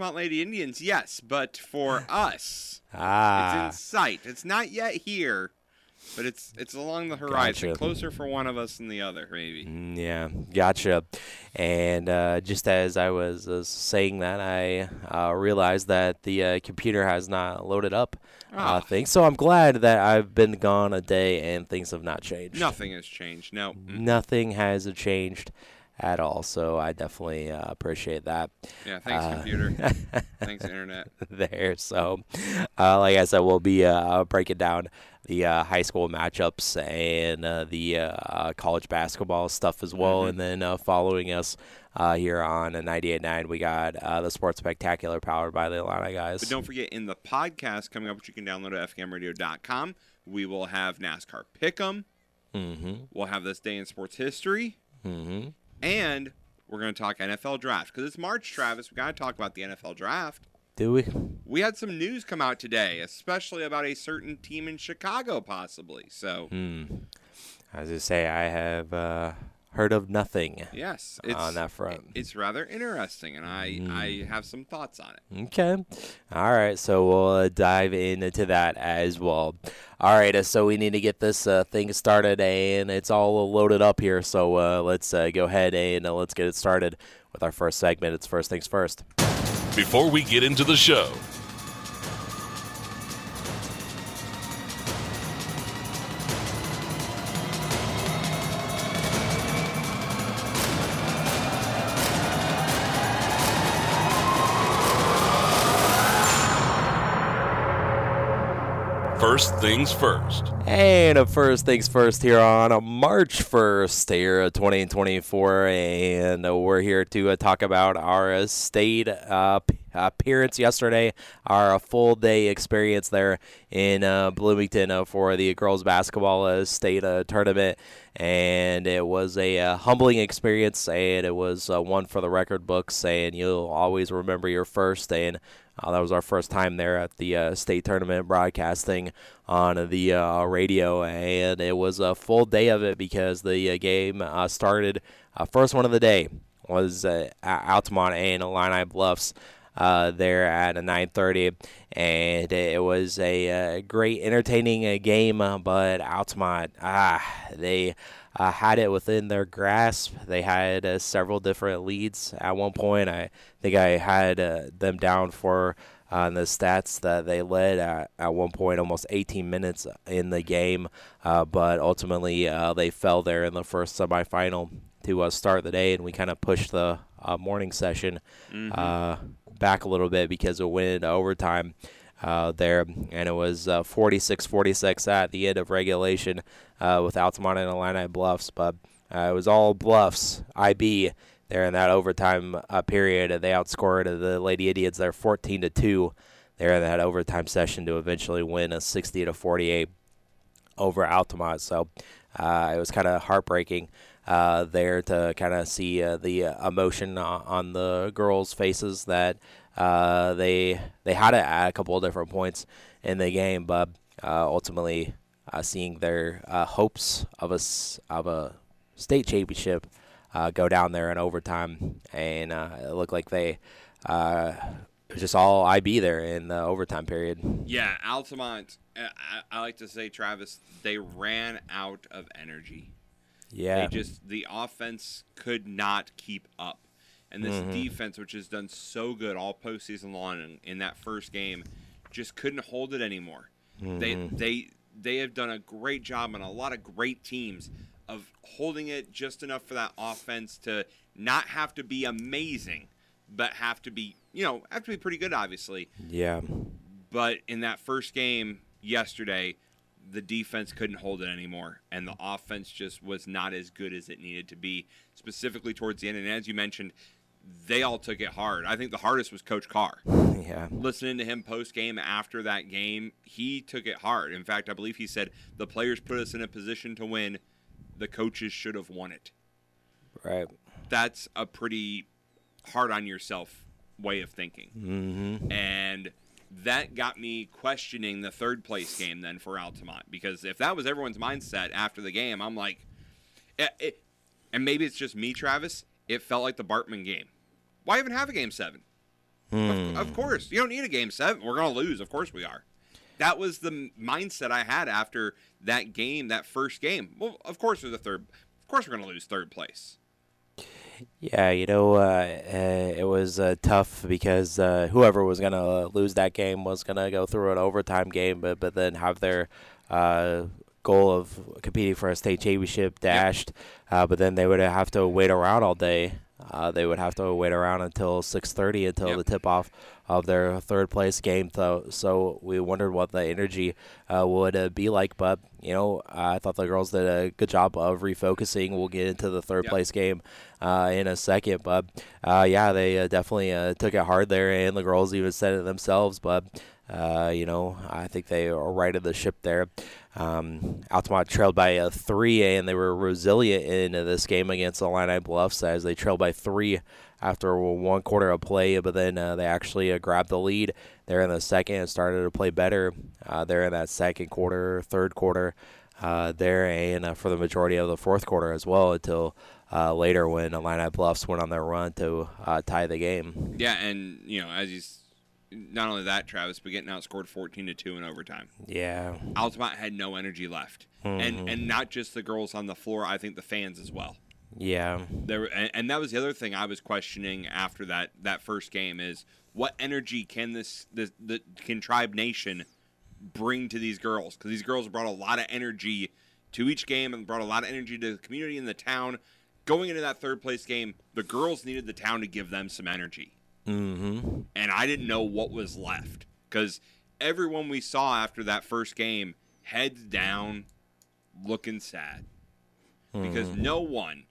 Altamont Lady Indians, yes, but for us, it's in sight. It's not yet here, but it's along the horizon. Gotcha. Closer for one of us than the other, maybe. Yeah, gotcha. And just as I was saying that, I realized that the computer has not loaded up things. So I'm glad that I've been gone a day and things have not changed. Nothing has changed, no. Nothing has changed at all, so I definitely appreciate that. Yeah, thanks, computer. Thanks, internet. There, so like I said, we'll be breaking down the high school matchups and the college basketball stuff as well, and then following us here on 98.9, we got the Sports Spectacular powered by the Illini guys. But don't forget, in the podcast coming up, which you can download at fcmradio.com, we will have NASCAR Pick'em. We'll have This Day in Sports History. And we're going to talk NFL draft because it's March, Travis. We got to talk about the NFL draft. Do we? We had some news come out today, especially about a certain team in Chicago, possibly. So, I was going to say, I have heard of nothing. Yes, on that front, it's rather interesting, and I have some thoughts on it. Okay, all right. So we'll dive into that as well. All right, so we need to get this thing started, and it's all loaded up here. So let's go ahead and let's get it started with our first segment. It's First Things First. Before we get into the show. First Things First. And First Things First here on March 1st here, 2024. And we're here to talk about our state appearance yesterday, our full day experience there in Bloomington for the girls basketball state tournament. And it was a humbling experience, and it was one for the record books, and you'll always remember your first. And that was our first time there at the state tournament, broadcasting on the radio, and it was a full day of it because the game started. First one of the day was Altamont and Illini Bluffs there at 9:30, and it was a great, entertaining game, but Altamont, they had it within their grasp. They had several different leads at one point. I think I had them down for the stats that they led at one point, almost 18 minutes in the game, but ultimately they fell there in the first semifinal to start the day, and we kind of pushed the morning session back a little bit because it went into overtime there, and it was 46-46 at the end of regulation with Altamont and Illini Bluffs, but it was all Bluffs IB there in that overtime period, and they outscored the Lady Indians there 14-2 there in that overtime session to eventually win a 60-48 over Altamont. So it was kind of heartbreaking there to kind of see the emotion on the girls' faces that they had it at a couple of different points in the game, but ultimately seeing their hopes of a state championship go down there in overtime, and it looked like they just all IB there in the overtime period. Yeah, Altamont, I like to say, Travis, they ran out of energy. Yeah, they just, the offense could not keep up. And this defense, which has done so good all postseason long, in that first game, just couldn't hold it anymore. They have done a great job on a lot of great teams of holding it just enough for that offense to not have to be amazing, but have to be pretty good, obviously. Yeah. But in that first game yesterday, the defense couldn't hold it anymore, and the offense just was not as good as it needed to be, specifically towards the end. And as you mentioned, they all took it hard. I think the hardest was Coach Carr. Yeah. Listening to him post-game after that game, he took it hard. In fact, I believe he said, the players put us in a position to win. The coaches should have won it. Right. That's a pretty hard-on-yourself way of thinking. And that got me questioning the third-place game then for Altamont, because if that was everyone's mindset after the game, I'm like and maybe it's just me, Travis, it felt like the Bartman game. Why even have a Game 7? Of course. You don't need a game seven. We're going to lose. Of course we are. That was the mindset I had after that game, that first game. Well, of course we're the third. Of course we're going to lose third place. Yeah, you know, it was tough because whoever was going to lose that game was going to go through an overtime game, but then have their goal of competing for a state championship dashed. But then they would have to wait around all day. They would have to wait around until 6:30 until the tip-off of their third-place game. So we wondered what the energy would be like. But, you know, I thought the girls did a good job of refocusing. We'll get into the third-place game in a second. But, yeah, they definitely took it hard there, and the girls even said it themselves. But, you know, I think they are right of the ship there. Altamont trailed by 3, and they were resilient in this game against Illini Bluffs as they trailed by 3 after one quarter of play, but then they actually grabbed the lead there in the second and started to play better there in that second quarter, third quarter there, and for the majority of the fourth quarter as well until later when Illini Bluffs went on their run to tie the game. Yeah, and, you know, as you not only that, Travis, but getting outscored 14-2 in overtime. Yeah. Altamont had no energy left. And not just the girls on the floor, I think the fans as well. Yeah. And that was the other thing I was questioning after that first game is what energy can the Tribe Nation bring to these girls? Because these girls brought a lot of energy to each game and brought a lot of energy to the community and the town. Going into that third-place game, the girls needed the town to give them some energy. Mm-hmm. And I didn't know what was left because everyone we saw after that first game, heads down, looking sad. Because no one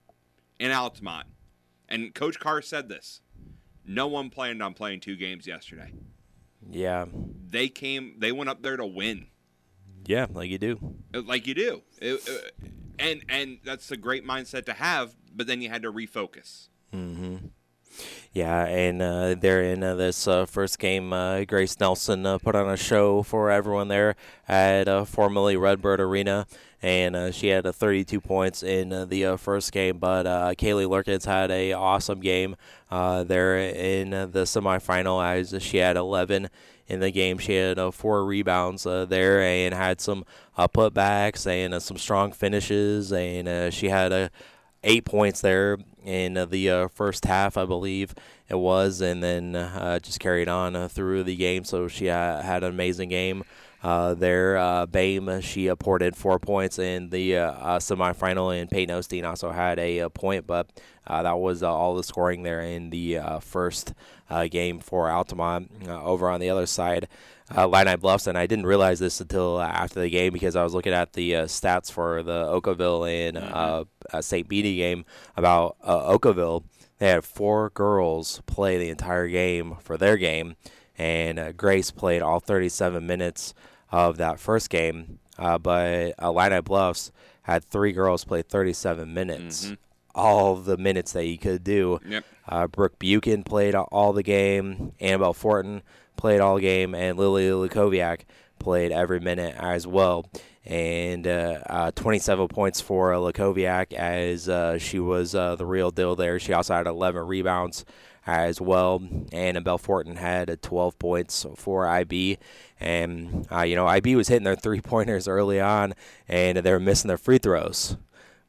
in Altamont, and Coach Carr said this, no one planned on playing 2 games yesterday. Yeah. They went up there to win. Yeah, like you do. Like you do. And that's a great mindset to have, but then you had to refocus. Mm-hmm. Yeah, and there in this first game, Grace Nelson put on a show for everyone there at formerly Redbird Arena, and she had 32 points in the first game. But Kaylee Lurkins had an awesome game there in the semifinal as she had 11 in the game. She had 4 rebounds there and had some putbacks and some strong finishes, and she had 8 points there in the first half, I believe it was, and then just carried on through the game. So she had an amazing game there. Bame, she poured in 4 points in the semifinal, and Peyton Osteen also had a point, but that was all the scoring there in the first game for Altamont. Over on the other side, Illini Bluffs, and I didn't realize this until after the game because I was looking at the stats for the Okawville and St. Bede game about Okawville. They had 4 girls play the entire game for their game, and Grace played all 37 minutes of that first game, but Illini Bluffs had 3 girls play 37 minutes. Mm-hmm. All the minutes that you could do. Yep. Brooke Buchan played all the game. Annabelle Fortin played all game, and Lily Lukowiak played every minute as well. And 27 points for Lukowiak as she was the real deal there. She also had 11 rebounds as well. Annabelle Fortin had 12 points for IB. And, you know, IB was hitting their three-pointers early on, and they were missing their free throws.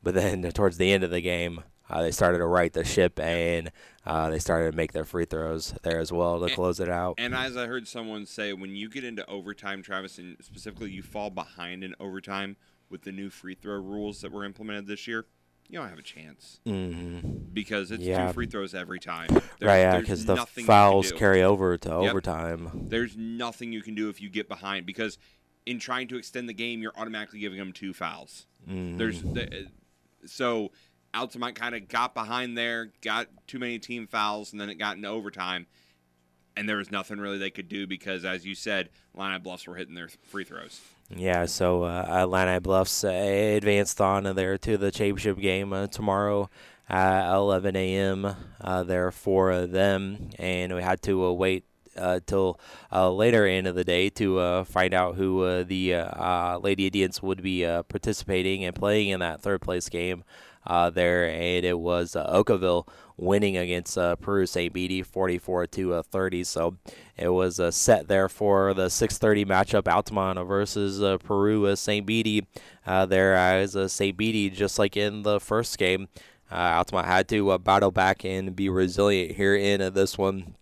But then towards the end of the game, they started to right the ship, and they started to make their free throws there as well to close it out. And as I heard someone say, when you get into overtime, Travis, and specifically you fall behind in overtime with the new free throw rules that were implemented this year, you don't have a chance. Mm-hmm. Because it's 2 free throws every time. Right, yeah, because the fouls carry over to overtime. There's nothing you can do if you get behind, because in trying to extend the game, you're automatically giving them 2 fouls. Mm-hmm. So Altamont kind of got behind there, got too many team fouls, and then it got into overtime, and there was nothing really they could do because, as you said, Illini Bluffs were hitting their free throws. Yeah, so Illini Bluffs advanced on there to the championship game tomorrow at 11 a.m. there for them, and we had to wait till later end of the day to find out who the Lady Indians would be participating and playing in that third place game there, and it was Okawville winning against Peru St. Bede 44-30. So it was a set there for the 6:30 matchup, Altamont versus Peru St. Bede. There as St. Bede, just like in the first game, Altamont had to battle back and be resilient here in this one.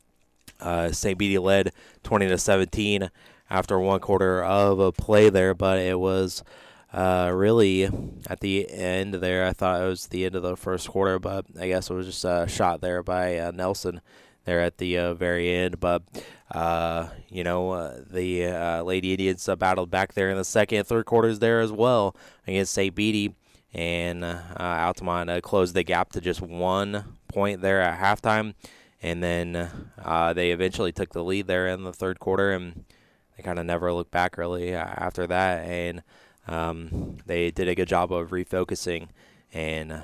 St. Bede led 20-17 after one quarter of a play there, but it was really at the end there. I thought it was the end of the first quarter, but I guess it was just a shot there by Nelson there at the very end. But, the Lady Indians battled back there in the second and third quarters there as well against St. Bede, and Altamont closed the gap to just 1 point there at halftime. And then they eventually took the lead there in the third quarter, and they kind of never looked back really after that. And they did a good job of refocusing and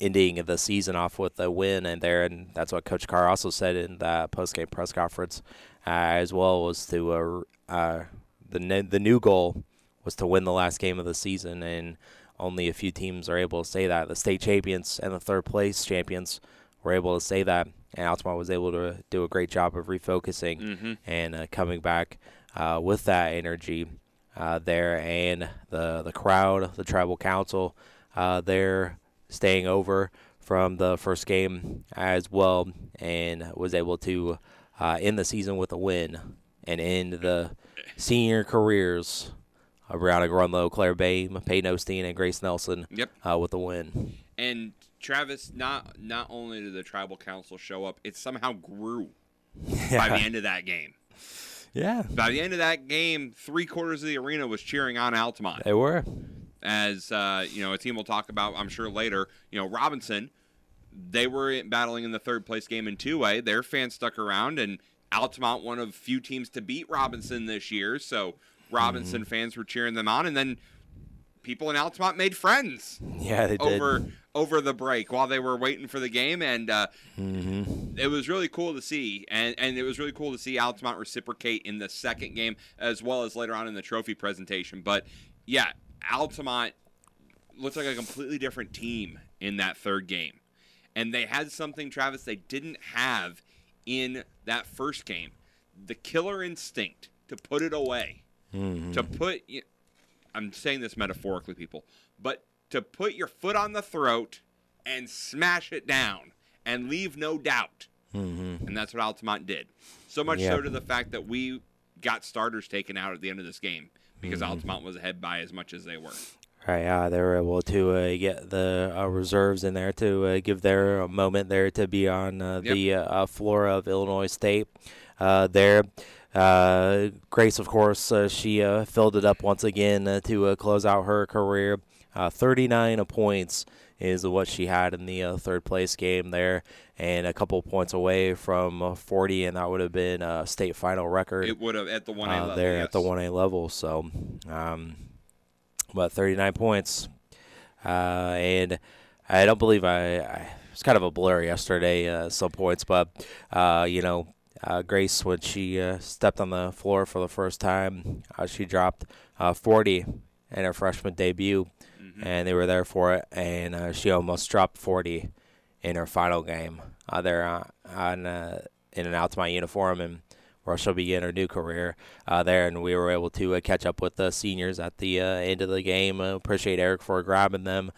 ending the season off with a win. And there, and that's what Coach Carr also said in that post-game press conference as well, was to the new goal was to win the last game of the season. And only a few teams are able to say that. The state champions and the third-place champions were able to say that. And Altamont was able to do a great job of refocusing and coming back with that energy there. And the crowd, the tribal council, there staying over from the first game as well, and was able to end the season with a win and end the senior careers of Brianna Grunlow, Claire Bame, Peyton Osteen, and Grace Nelson with a win. And Travis, not only did the tribal council show up, it somehow grew by the end of that game. Yeah. By the end of that game, three-quarters of the arena was cheering on Altamont. They were. As, a team we'll talk about, I'm sure, later. You know, Robinson, they were battling in the third-place game in two-way. Their fans stuck around, and Altamont, one of few teams to beat Robinson this year. So Robinson fans were cheering them on, and then people in Altamont made friends. Yeah, they did. Over the break while they were waiting for the game, and it was really cool to see, and it was really cool to see Altamont reciprocate in the second game as well as later on in the trophy presentation. But yeah, Altamont looks like a completely different team in that third game, and they had something, Travis, they didn't have in that first game: the killer instinct to put it away, to put, I'm saying this metaphorically, people, but to put your foot on the throat and smash it down and leave no doubt. And that's what Altamont did. So much so to the fact that we got starters taken out at the end of this game because Altamont was ahead by as much as they were. Right, they were able to get the reserves in there to give their moment there to be on the floor of Illinois State there. Grace, of course, she filled it up once again to close out her career. 39 points is what she had in the third-place game there, and a couple points away from 40, and that would have been a state final record. It would have at the 1A level, there at the 1A level. So, but 39 points. And I don't believe I – it was kind of a blur yesterday some points, but, Grace, when she stepped on the floor for the first time, she dropped 40 in her freshman debut. And they were there for it, and she almost dropped 40 in her final game there in an Altamont uniform, and where she'll begin her new career there. And we were able to catch up with the seniors at the end of the game. Appreciate Eric for grabbing them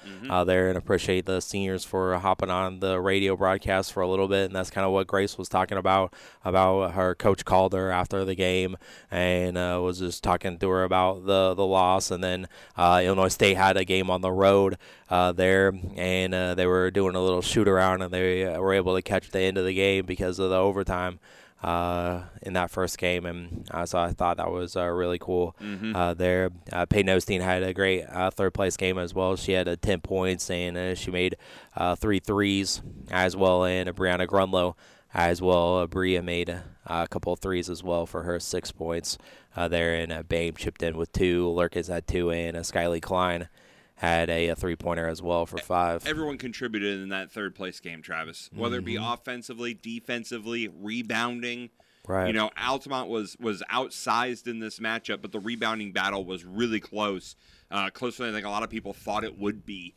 there, and appreciate the seniors for hopping on the radio broadcast for a little bit. And that's kind of what Grace was talking about her coach called her after the game and was just talking to her about the loss. And then Illinois State had a game on the road there, and they were doing a little shoot around, and they were able to catch the end of the game because of the overtime in that first game, and so I thought that was really cool there. Peyton Osteen had a great third-place game as well. She had 10 points, and she made three threes as well, and Brianna Grunlow as well. Bria made a couple of threes as well for her 6 points there, and Bame chipped in with two. Lurkins had two, and Skylee Klein had a three-pointer as well for five. Everyone contributed in that third-place game, Travis, whether it be offensively, defensively, rebounding. Right. You know, Altamont was outsized in this matchup, but the rebounding battle was really close closer than I think a lot of people thought it would be.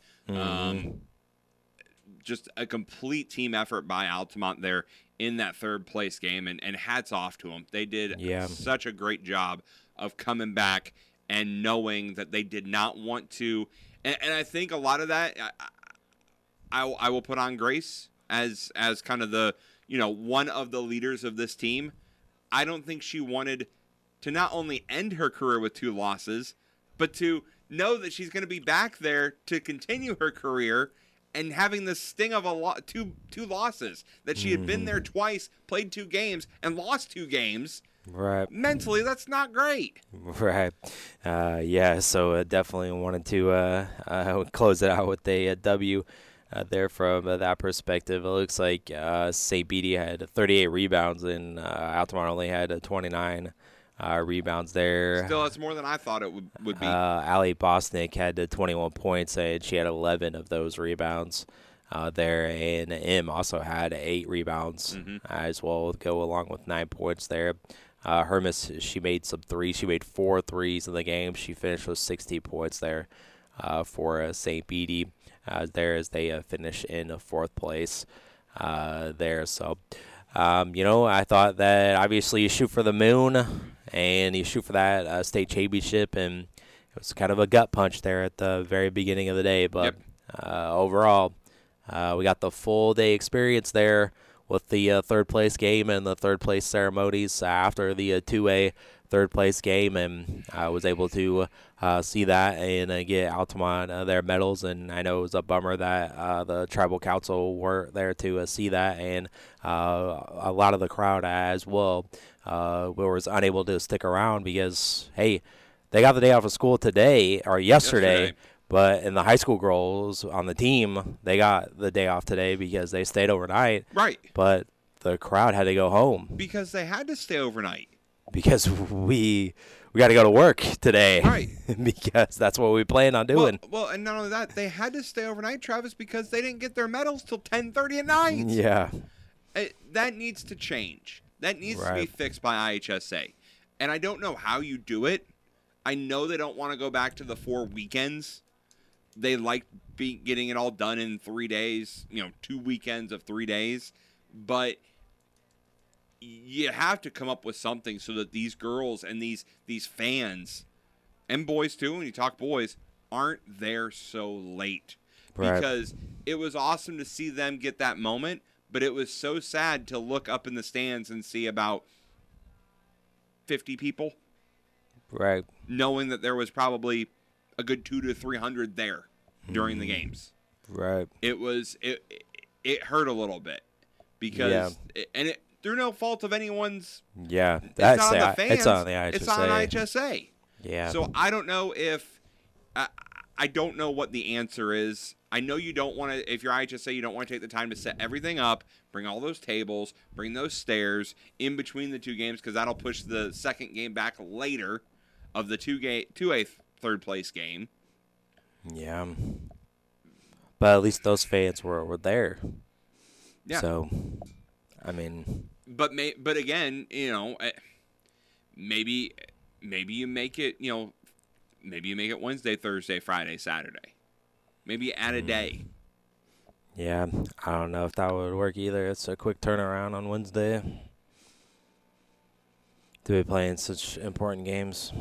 Just a complete team effort by Altamont there in that third place game, and hats off to them. They did such a great job of coming back and knowing that they did not want to. And I think a lot of that I will put on Grace as kind of the, you know, one of the leaders of this team. I don't think she wanted to not only end her career with 2 losses, but to know that she's going to be back there to continue her career and having the sting of a two losses, that she had been there twice, played 2 games, and lost 2 games. Right. Mentally, that's not great. Right. So definitely wanted to close it out with a W there from that perspective. It looks like St. Bede had 38 rebounds, and Altamont only had 29 rebounds there. Still, that's more than I thought it would be. Allie Bosnick had 21 points, and she had 11 of those rebounds there. And M also had 8 rebounds as well, go along with 9 points there. Hermes, she made some threes. She made 4 threes in the game. She finished with 60 points there for St. Bede there as they finish in 4th place there. So, you know, I thought that obviously you shoot for the moon, and you shoot for that state championship, and it was kind of a gut punch there at the very beginning of the day. But overall, we got the full day experience there with the third place game and the third place ceremonies after the 2A third place game, and I was able to see that and get Altamont their medals. And I know it was a bummer that the tribal council were there to see that, and a lot of the crowd as well was unable to stick around because, hey, they got the day off of school today or yesterday. But in the high school girls on the team, they got the day off today because they stayed overnight. Right. But the crowd had to go home. Because they had to stay overnight. Because we got to go to work today. Right. Because that's what we plan on doing. Well, and not only that, they had to stay overnight, Travis, because they didn't get their medals till 10:30 at night. Yeah. That needs to change. That needs to be fixed by IHSA. And I don't know how you do it. I know they don't want to go back to the 4 weekends. They like getting it all done in 3 days, you know, 2 weekends of 3 days. But you have to come up with something so that these girls and these fans, and boys too, when you talk boys, aren't there so late. Right. Because it was awesome to see them get that moment, but it was so sad to look up in the stands and see about 50 people. Right. Knowing that there was probably a good 200 to 300 there during the games. Right. It was it hurt a little bit because it through no fault of anyone's. Yeah, that's it's not on the fans. It's on the IHSA. It's on IHSA. Yeah. So I don't know if I don't know what the answer is. I know you don't want to. If you're IHSA, you don't want to take the time to set everything up, bring all those tables, bring those stairs in between the 2 games, because that'll push the second game back later of the 2A third place game. Yeah. But at least those fans were there. Yeah. So, I mean. But again, you know, maybe you make it, you know, maybe you make it Wednesday, Thursday, Friday, Saturday. Maybe add a day. Yeah. I don't know if that would work either. It's a quick turnaround on Wednesday to be playing such important games.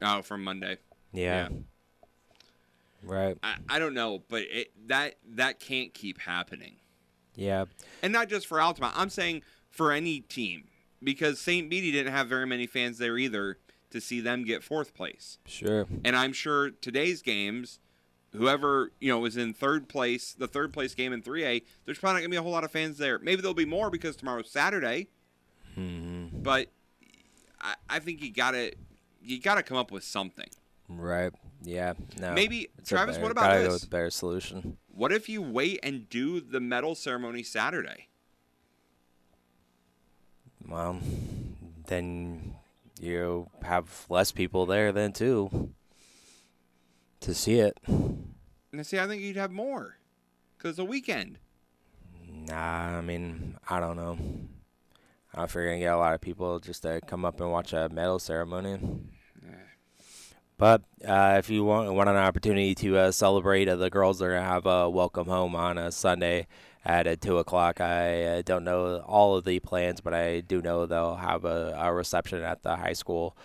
Oh, from Monday. Yeah. Right. I don't know, but that can't keep happening. Yeah. And not just for Altamont. I'm saying for any team, because St. Bede didn't have very many fans there either to see them get 4th place. Sure. And I'm sure today's games, whoever, you know, is in 3rd place, the 3rd place game in 3A, there's probably not going to be a whole lot of fans there. Maybe there'll be more because tomorrow's Saturday. But I think you gotta come up with something. Right. Yeah. No. Maybe Travis, what about this? Go with the better solution. What if you wait and do the medal ceremony Saturday? Well, then you have less people there then too to see it. And see, I think you'd have more because it's a weekend. Nah, I mean, I don't know. I don't know if you're going to get a lot of people just to come up and watch a medal ceremony. But if you want an opportunity to celebrate, the girls are going to have a welcome home on a Sunday at 2 o'clock. I don't know all of the plans, but I do know they'll have a reception at the high school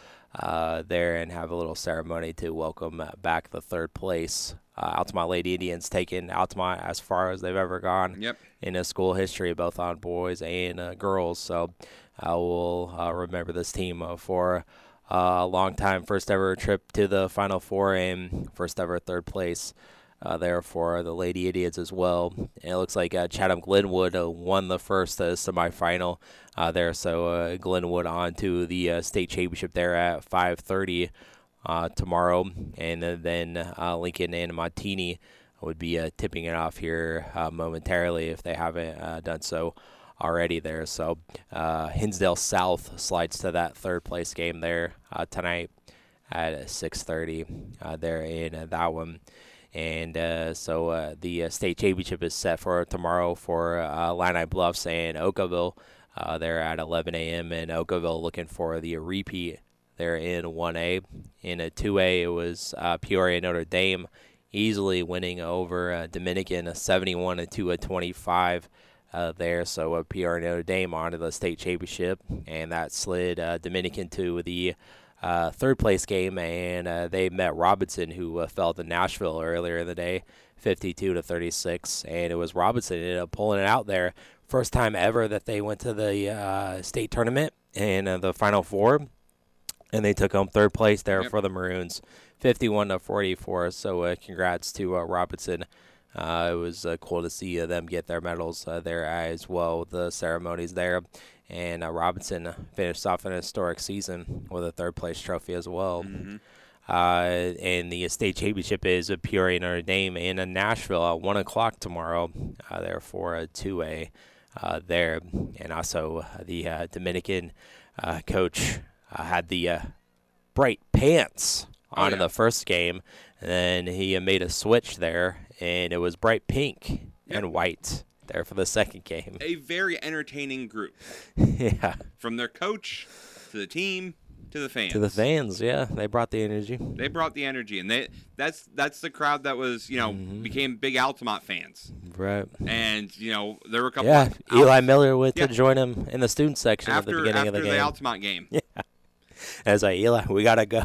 there and have a little ceremony to welcome back the third place. Altamont Lady Indians taking Altamont as far as they've ever gone in a school history, both on boys and girls. So I will remember this team for a long time. First ever trip to the Final Four and first ever third place there for the Lady Indians as well. And it looks like Chatham Glenwood won the first semifinal there. So Glenwood on to the state championship there at 5:30 tomorrow. And then Lincoln and Montini would be tipping it off here momentarily if they haven't done so already there. So Hinsdale South slides to that third place game there tonight at 6:30 there in that one. And so the state championship is set for tomorrow for Illini Bluffs and Okawville. They're at 11 a.m. in Okawville, looking for the repeat there in 1A. In a 2A, it was Peoria Notre Dame easily winning over Dominican 71-25 there. So Peoria Notre Dame on to the state championship, and that slid Dominican to the third place game, and they met Robinson, who fell to Nashville earlier in the day, 52-36, and it was Robinson ended up pulling it out there. First time ever that they went to the state tournament and the Final Four, and they took home third place there for the Maroons, 51-44. So congrats to Robinson. It was cool to see them get their medals there as well, the ceremonies there. And Robinson finished off an historic season with a third-place trophy as well. And the state championship is Peoria Notre Dame in Nashville at 1 o'clock tomorrow. There for a 2A there. And also the Dominican coach had the bright pants on in the first game. And then he made a switch there, and it was bright pink and white there for the second game. A very entertaining group. From their coach to the team to the fans. To the fans, yeah. They brought the energy. They brought the energy, and that's the crowd that was, you know, became big Altamont fans. Right. And, you know, there were a couple of Eli Miller went to join him in the student section at the beginning of the game. After the Altamont game. I was like, Eli, we got to go.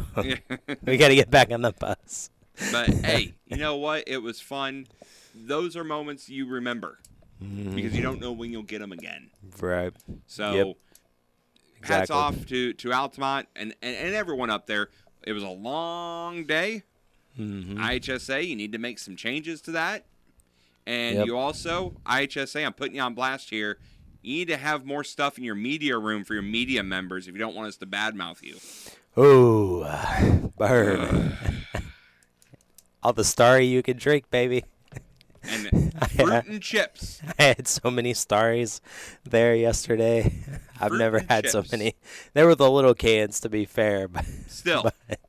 We got to get back on the bus. But, hey, you know what? It was fun. Those are moments you remember because you don't know when you'll get them again. Right. So hats off to Altamont and everyone up there. It was a long day. IHSA, you need to make some changes to that. And you also, IHSA, I'm putting you on blast here. You need to have more stuff in your media room for your media members if you don't want us to badmouth you. Ooh, burn. All the Starry you can drink, baby. And fruit and chips. I had so many Starries there yesterday. Fruit I've never had chips. So many. They were the little cans, to be fair. But still. But,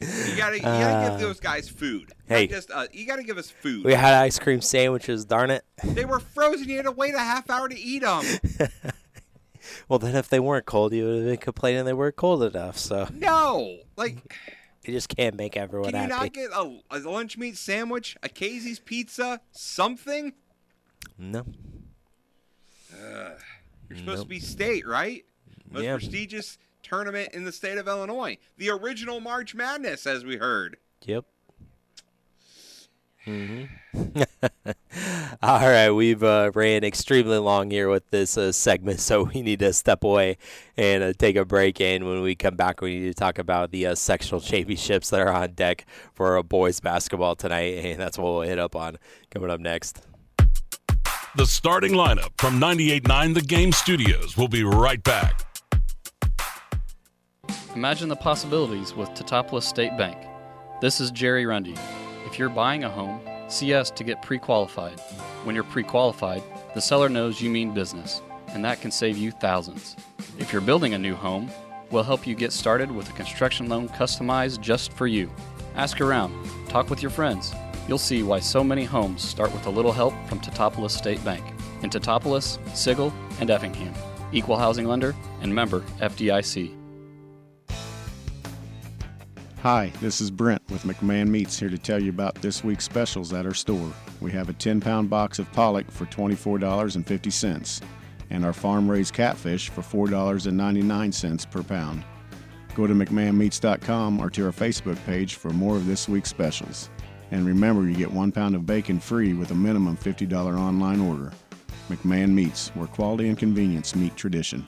you gotta give those guys food. Hey, just, you gotta give us food. We had ice cream sandwiches, darn it. They were frozen. You had to wait a half hour to eat them. Well, then if they weren't cold, you would have been complaining they weren't cold enough. So no, like you just can't make everyone happy. Can you not get a lunch meat sandwich, a Casey's pizza, something? No. You're supposed to be state, right? Most prestigious tournament in the state of Illinois. The original March Madness, as we heard. Yep. All right, we've ran extremely long here with this segment, so we need to step away and take a break. And when we come back, we need to talk about the sectional championships that are on deck for boys basketball tonight, and that's what we'll hit up on coming up next. The starting lineup from 98.9 The Game Studios. We'll be right back. Imagine the possibilities with Teutopolis State Bank. This is Jerry Rundy. If you're buying a home, see us to get pre-qualified. When you're pre-qualified, the seller knows you mean business, and that can save you thousands. If you're building a new home, we'll help you get started with a construction loan customized just for you. Ask around, talk with your friends. You'll see why so many homes start with a little help from Teutopolis State Bank. In Teutopolis, Sigel, and Effingham. Equal housing lender and member FDIC. Hi, this is Brent with McMahon Meats here to tell you about this week's specials at our store. We have a 10-pound box of pollock for $24.50 and our farm-raised catfish for $4.99 per pound. Go to McMahonMeats.com or to our Facebook page for more of this week's specials. And remember, you get 1 pound of bacon free with a minimum $50 online order. McMahon Meats, where quality and convenience meet tradition.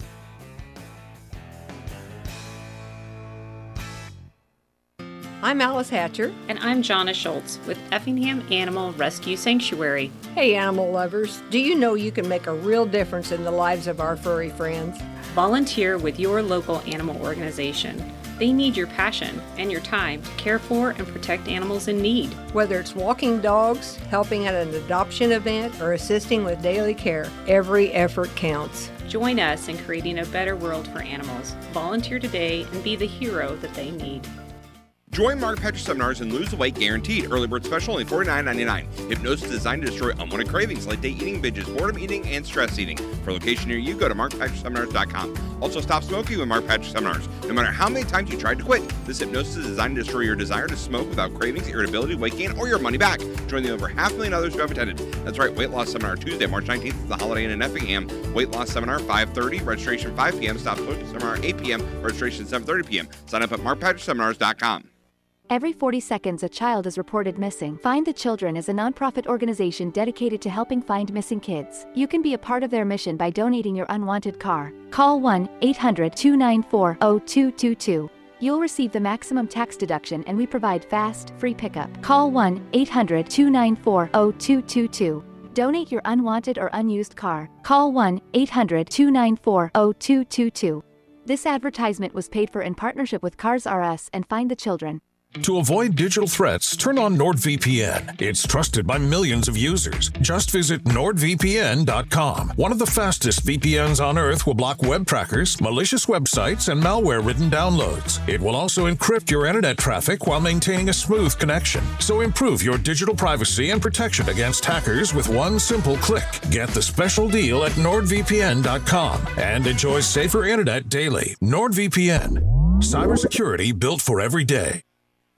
I'm Alice Hatcher. And I'm Jonna Schultz with Effingham Animal Rescue Sanctuary. Hey animal lovers, do you know you can make a real difference in the lives of our furry friends? Volunteer with your local animal organization. They need your passion and your time to care for and protect animals in need. Whether it's walking dogs, helping at an adoption event, or assisting with daily care, every effort counts. Join us in creating a better world for animals. Volunteer today and be the hero that they need. Join Mark Petrie Seminars and lose the weight guaranteed. Early bird special only $49.99. Hypnosis designed to destroy unwanted cravings, late day eating, binges, boredom eating, and stress eating. For location near you, go to markpatrickseminars.com. Also, stop smoking with Mark Petrie Seminars. No matter how many times you tried to quit, this hypnosis is designed to destroy your desire to smoke without cravings, irritability, weight gain, or your money back. Join the over 500,000 others who have attended. That's right, Weight Loss Seminar Tuesday, March 19th, is the Holiday Inn in Effingham. Weight Loss Seminar 5:30, registration 5 p.m. Stop smoking seminar 8 p.m. Registration 7:30 p.m. Sign up at markpatrickseminars.com. Every 40 seconds a child is reported missing. Find the Children is a nonprofit organization dedicated to helping find missing kids. You can be a part of their mission by donating your unwanted car. Call 1-800-294-0222. You'll receive the maximum tax deduction and we provide fast, free pickup. Call 1-800-294-0222. Donate your unwanted or unused car. Call 1-800-294-0222. This advertisement was paid for in partnership with Cars R Us and Find the Children. To avoid digital threats, turn on NordVPN. It's trusted by millions of users. Just visit NordVPN.com. One of the fastest VPNs on Earth will block web trackers, malicious websites, and malware-ridden downloads. It will also encrypt your internet traffic while maintaining a smooth connection. So improve your digital privacy and protection against hackers with one simple click. Get the special deal at NordVPN.com and enjoy safer internet daily. NordVPN. Cybersecurity built for every day.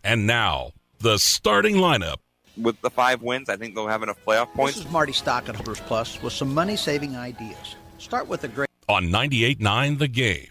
And now, the starting lineup. With the 5 wins, I think they'll have enough playoff points. This is Marty Stock at Hoopers Plus with some money-saving ideas. Start with a great... On 98.9 The Game.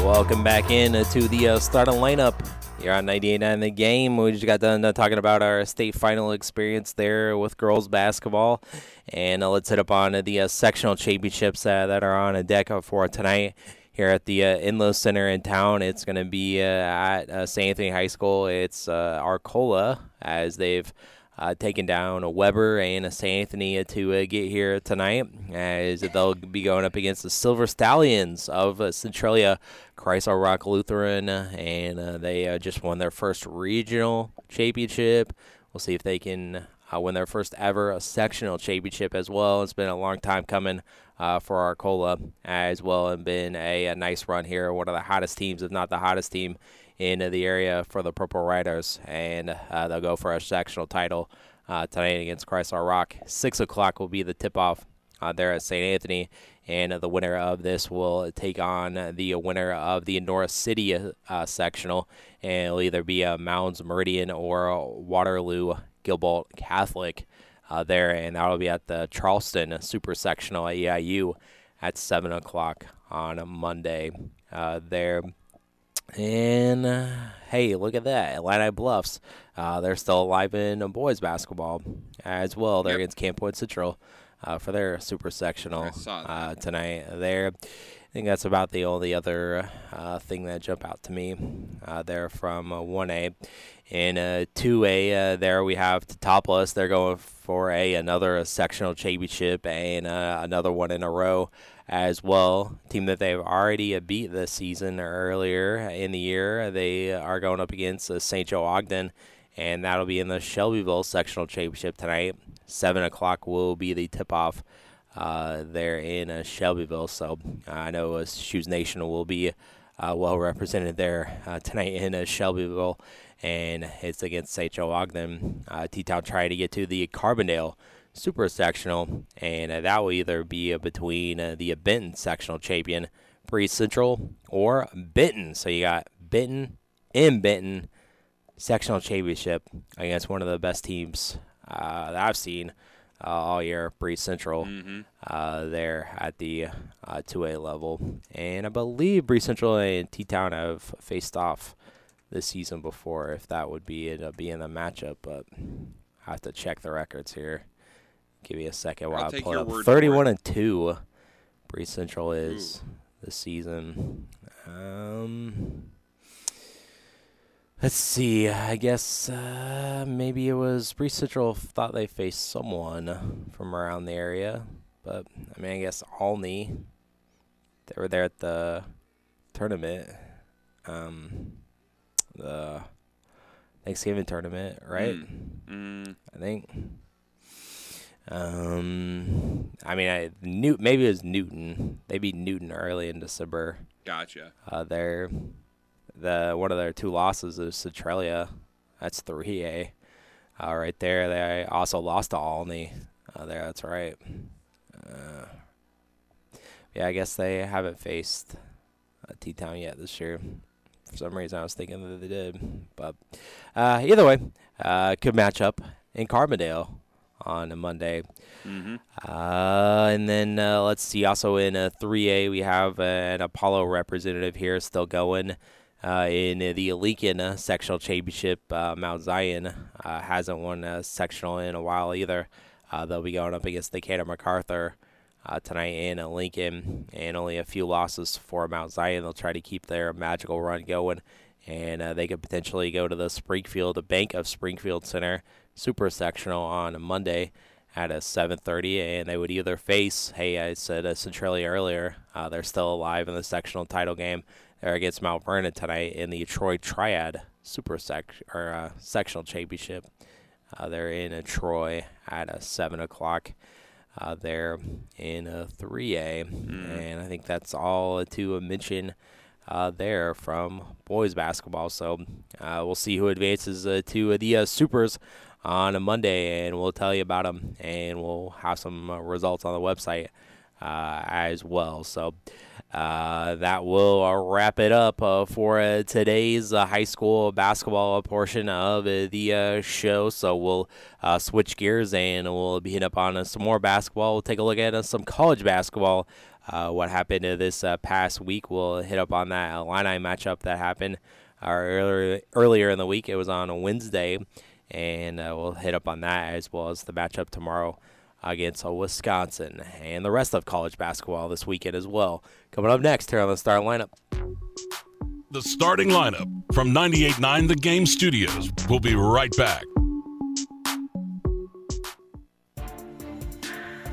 Welcome back in to the starting lineup here on 98.9 The Game. We just got done talking about our state final experience there with girls basketball. And let's hit up on the sectional championships that are on deck for tonight here at the Inlow Center in town. It's going to be at St. Anthony High School. It's Arcola as they've taken down Weber and St. Anthony to get here tonight, as they'll be going up against the Silver Stallions of Centralia, Christ Our Rock Lutheran, and they just won their first regional championship. We'll see if they can win their first ever sectional championship as well. It's been a long time coming for Arcola as well, and been a nice run here. One of the hottest teams, if not the hottest team, in the area for the Purple Riders, and they'll go for a sectional title tonight against Christ Our Rock. 6 o'clock will be the tip-off there at St. Anthony, and the winner of this will take on the winner of the North City sectional, and it'll either be Mounds Meridian or Waterloo Gilbolt Catholic there, and that'll be at the Charleston Super Sectional at EIU at 7 o'clock on Monday there. And, hey, look at that. Illini Bluffs, they're still alive in boys basketball as well. They're against Camp Wood Central for their super sectional tonight there. I think that's about the only other thing that jumped out to me there from 1A. In 2A, there we have Teutopolis. They're going for another sectional championship and another one in a row as well. Team that they've already beat this season earlier in the year. They are going up against St. Joe Ogden, and that'll be in the Shelbyville sectional championship tonight. 7 o'clock will be the tip-off there in Shelbyville. So I know Shoes Nation will be well represented there tonight in Shelbyville. And it's against St. Joe Ogden. T-Town trying to get to the Carbondale Super Sectional, and that will either be between the Benton Sectional Champion, Breese Central, or Benton. So you got Benton and Benton Sectional Championship against one of the best teams that I've seen all year, Breese Central, there at the 2A level. And I believe Breese Central and T-Town have faced off this season before, if that would be it, be in the matchup, but I have to check the records here. Give me a second while I pull up. 31-2, Breese Central is this season. Let's see. I guess maybe it was Breese Central thought they faced someone from around the area, but I mean, I guess Alney. They were there at the tournament. The Thanksgiving tournament, right? I think. I mean, maybe it was Newton. They beat Newton early in December. Gotcha. One of their two losses is Centralia. That's 3A. Right there, they also lost to Alney. There, that's right. Yeah, I guess they haven't faced T-Town yet this year. For some reason, I was thinking that they did. But either way, could match up in Carbondale on a Monday. And then let's see. Also in 3A, we have an Apollo representative here still going in the Lincoln sectional championship. Mount Zion hasn't won a sectional in a while either. They'll be going up against the Decatur MacArthur tonight in Lincoln, and only a few losses for Mount Zion. They'll try to keep their magical run going, and they could potentially go to the Bank of Springfield Center Super Sectional on Monday at 7:30, and they would either face, I said Centralia earlier, they're still alive in the sectional title game. They're against Mount Vernon tonight in the Troy Triad Super Sectional Championship. They're in Troy at 7 o'clock. There in 3A, and I think that's all to mention there from boys basketball. So we'll see who advances to the Supers on a Monday, and we'll tell you about them, and we'll have some results on the website as well. So that will wrap it up for today's high school basketball portion of the show. So we'll switch gears and we'll be hitting up on some more basketball. We'll take a look at some college basketball, what happened this past week. We'll hit up on that Illini matchup that happened earlier in the week. It was on a Wednesday, and we'll hit up on that as well as the matchup tomorrow against Wisconsin and the rest of college basketball this weekend as well. Coming up next here on The Starting Lineup. The Starting Lineup from 98.9 The Game Studios. We'll be right back.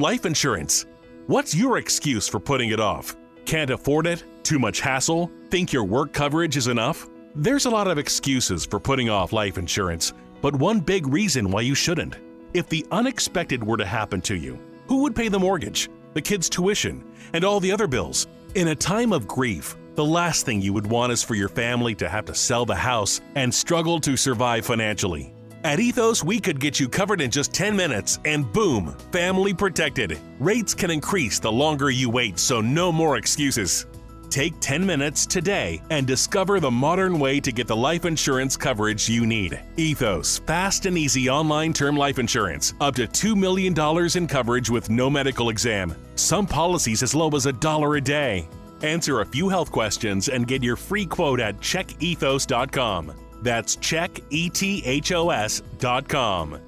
Life insurance. What's your excuse for putting it off? Can't afford it? Too much hassle? Think your work coverage is enough? There's a lot of excuses for putting off life insurance, but one big reason why you shouldn't. If the unexpected were to happen to you, who would pay the mortgage, the kids' tuition, and all the other bills? In a time of grief, the last thing you would want is for your family to have to sell the house and struggle to survive financially. At Ethos, we could get you covered in just 10 minutes, and boom, family protected. Rates can increase the longer you wait, so no more excuses. Take 10 minutes today and discover the modern way to get the life insurance coverage you need. Ethos, fast and easy online term life insurance, up to $2 million in coverage with no medical exam. Some policies as low as $1 a day. Answer a few health questions and get your free quote at checkethos.com. That's checkethos.com.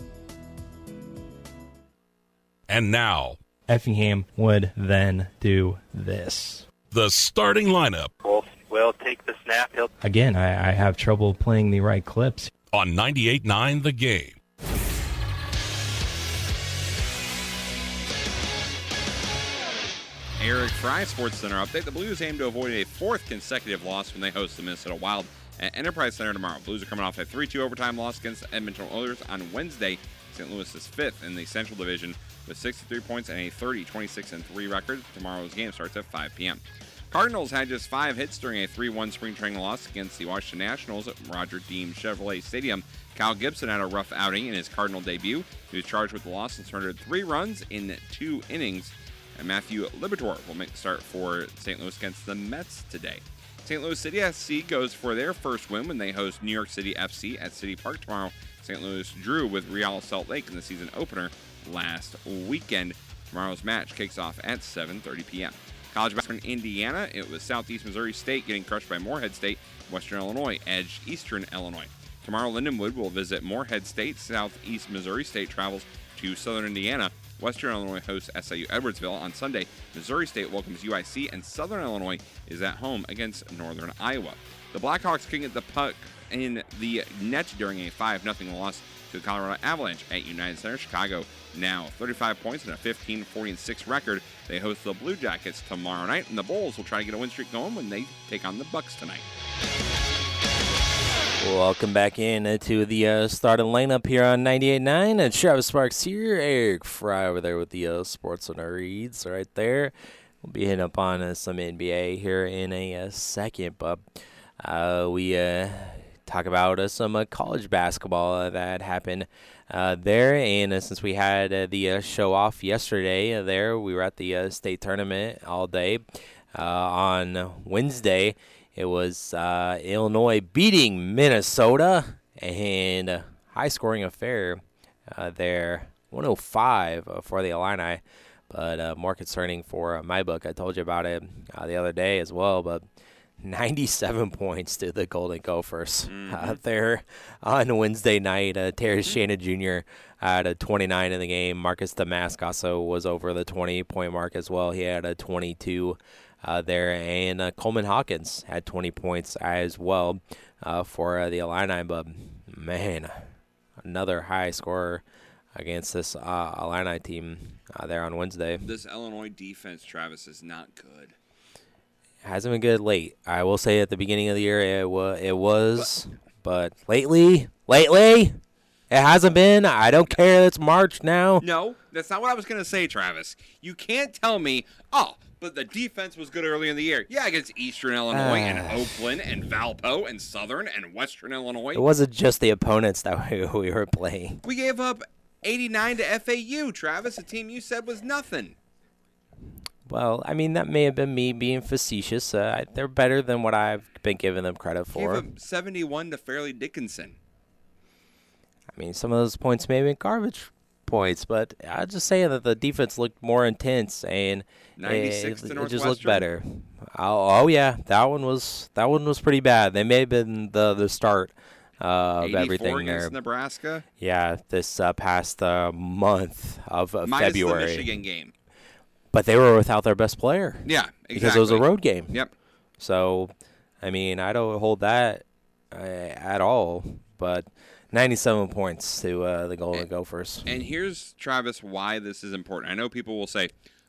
And now, Effingham would then do this. The starting lineup. Wolf will take the snap. Again, I have trouble playing the right clips. On 98.9 The Game. Eric Fry, SportsCenter update. The Blues aim to avoid a fourth consecutive loss when they host the Minnesota Wild at Enterprise Center tomorrow. Blues are coming off a 3-2 overtime loss against the Edmonton Oilers on Wednesday. St. Louis is fifth in the Central Division with 63 points and a 30-26-3 record. Tomorrow's game starts at 5 p.m. Cardinals had just 5 hits during a 3-1 spring training loss against the Washington Nationals at Roger Dean Chevrolet Stadium. Kyle Gibson had a rough outing in his Cardinal debut. He was charged with the loss and surrendered 3 runs in 2 innings. And Matthew Liberatore will make the start for St. Louis against the Mets today. St. Louis City SC goes for their first win when they host New York City FC at City Park tomorrow. St. Louis drew with Real Salt Lake in the season opener last weekend. Tomorrow's match kicks off at 7:30 p.m. College basketball in Indiana, it was Southeast Missouri State getting crushed by Moorhead State. Western Illinois edged Eastern Illinois. Tomorrow, Lindenwood will visit Moorhead State. Southeast Missouri State travels to Southern Indiana. Western Illinois hosts SIU Edwardsville on Sunday. Missouri State welcomes UIC, and Southern Illinois is at home against Northern Iowa. The Blackhawks can get the puck in the net during a 5-0 loss to the Colorado Avalanche at United Center. Chicago now 35 points and a 15-40-6 record. They host the Blue Jackets tomorrow night, and the Bulls will try to get a win streak going when they take on the Bucks tonight. Welcome back in to the starting lineup here on 98.9. Travis Sparks here, Eric Fry over there with the Sports on the Reads right there. We'll be hitting up on some NBA here in a second, but we talk about some college basketball that happened there. And since we had the show off yesterday there, we were at the state tournament all day. On Wednesday, it was Illinois beating Minnesota, and a high-scoring affair there, 105 for the Illini. But more concerning for my book, I told you about it the other day as well, but 97 points to the Golden Gophers there on Wednesday night. Terrence Shannon Jr. had a 29 in the game. Marcus Damask also was over the 20-point mark as well. He had a 22 there, and Coleman Hawkins had 20 points as well for the Illini. But, man, another high scorer against this Illini team there on Wednesday. This Illinois defense, Travis, is not good. Hasn't been good late. I will say at the beginning of the year it was, but lately, it hasn't been. I don't care. It's March now. No, that's not what I was going to say, Travis. You can't tell me, but the defense was good early in the year. Yeah, against Eastern Illinois and Oakland and Valpo and Southern and Western Illinois. It wasn't just the opponents that we were playing. We gave up 89 to FAU, Travis, a team you said was nothing. Well, I mean, that may have been me being facetious. They're better than what I've been giving them credit for. Gave them 71 to Fairleigh Dickinson. I mean, some of those points may have been garbage points, but I was just saying that the defense looked more intense, and it just looked better. Oh yeah, that one was pretty bad. They may have been the start of everything there. Nebraska. Yeah, this past month of February. Minus the Michigan game. But they were without their best player. Yeah, exactly. Because it was a road game. Yep. So, I mean, I don't hold that at all. But 97 points to the Golden Gophers. And here's, Travis, why this is important. I know people will say,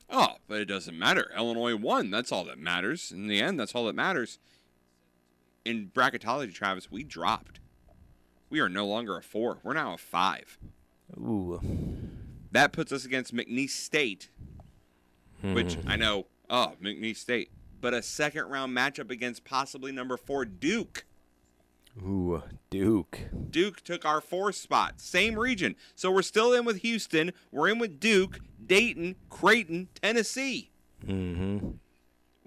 but it doesn't matter. Illinois won. That's all that matters. In the end, that's all that matters. In bracketology, Travis, we dropped. We are no longer a 4. We're now a 5. Ooh. That puts us against McNeese State. Which I know, McNeese State, but a second-round matchup against possibly number 4 Duke. Ooh, Duke. Duke took our 4 spot, same region. So we're still in with Houston. We're in with Duke, Dayton, Creighton, Tennessee. Mm-hmm.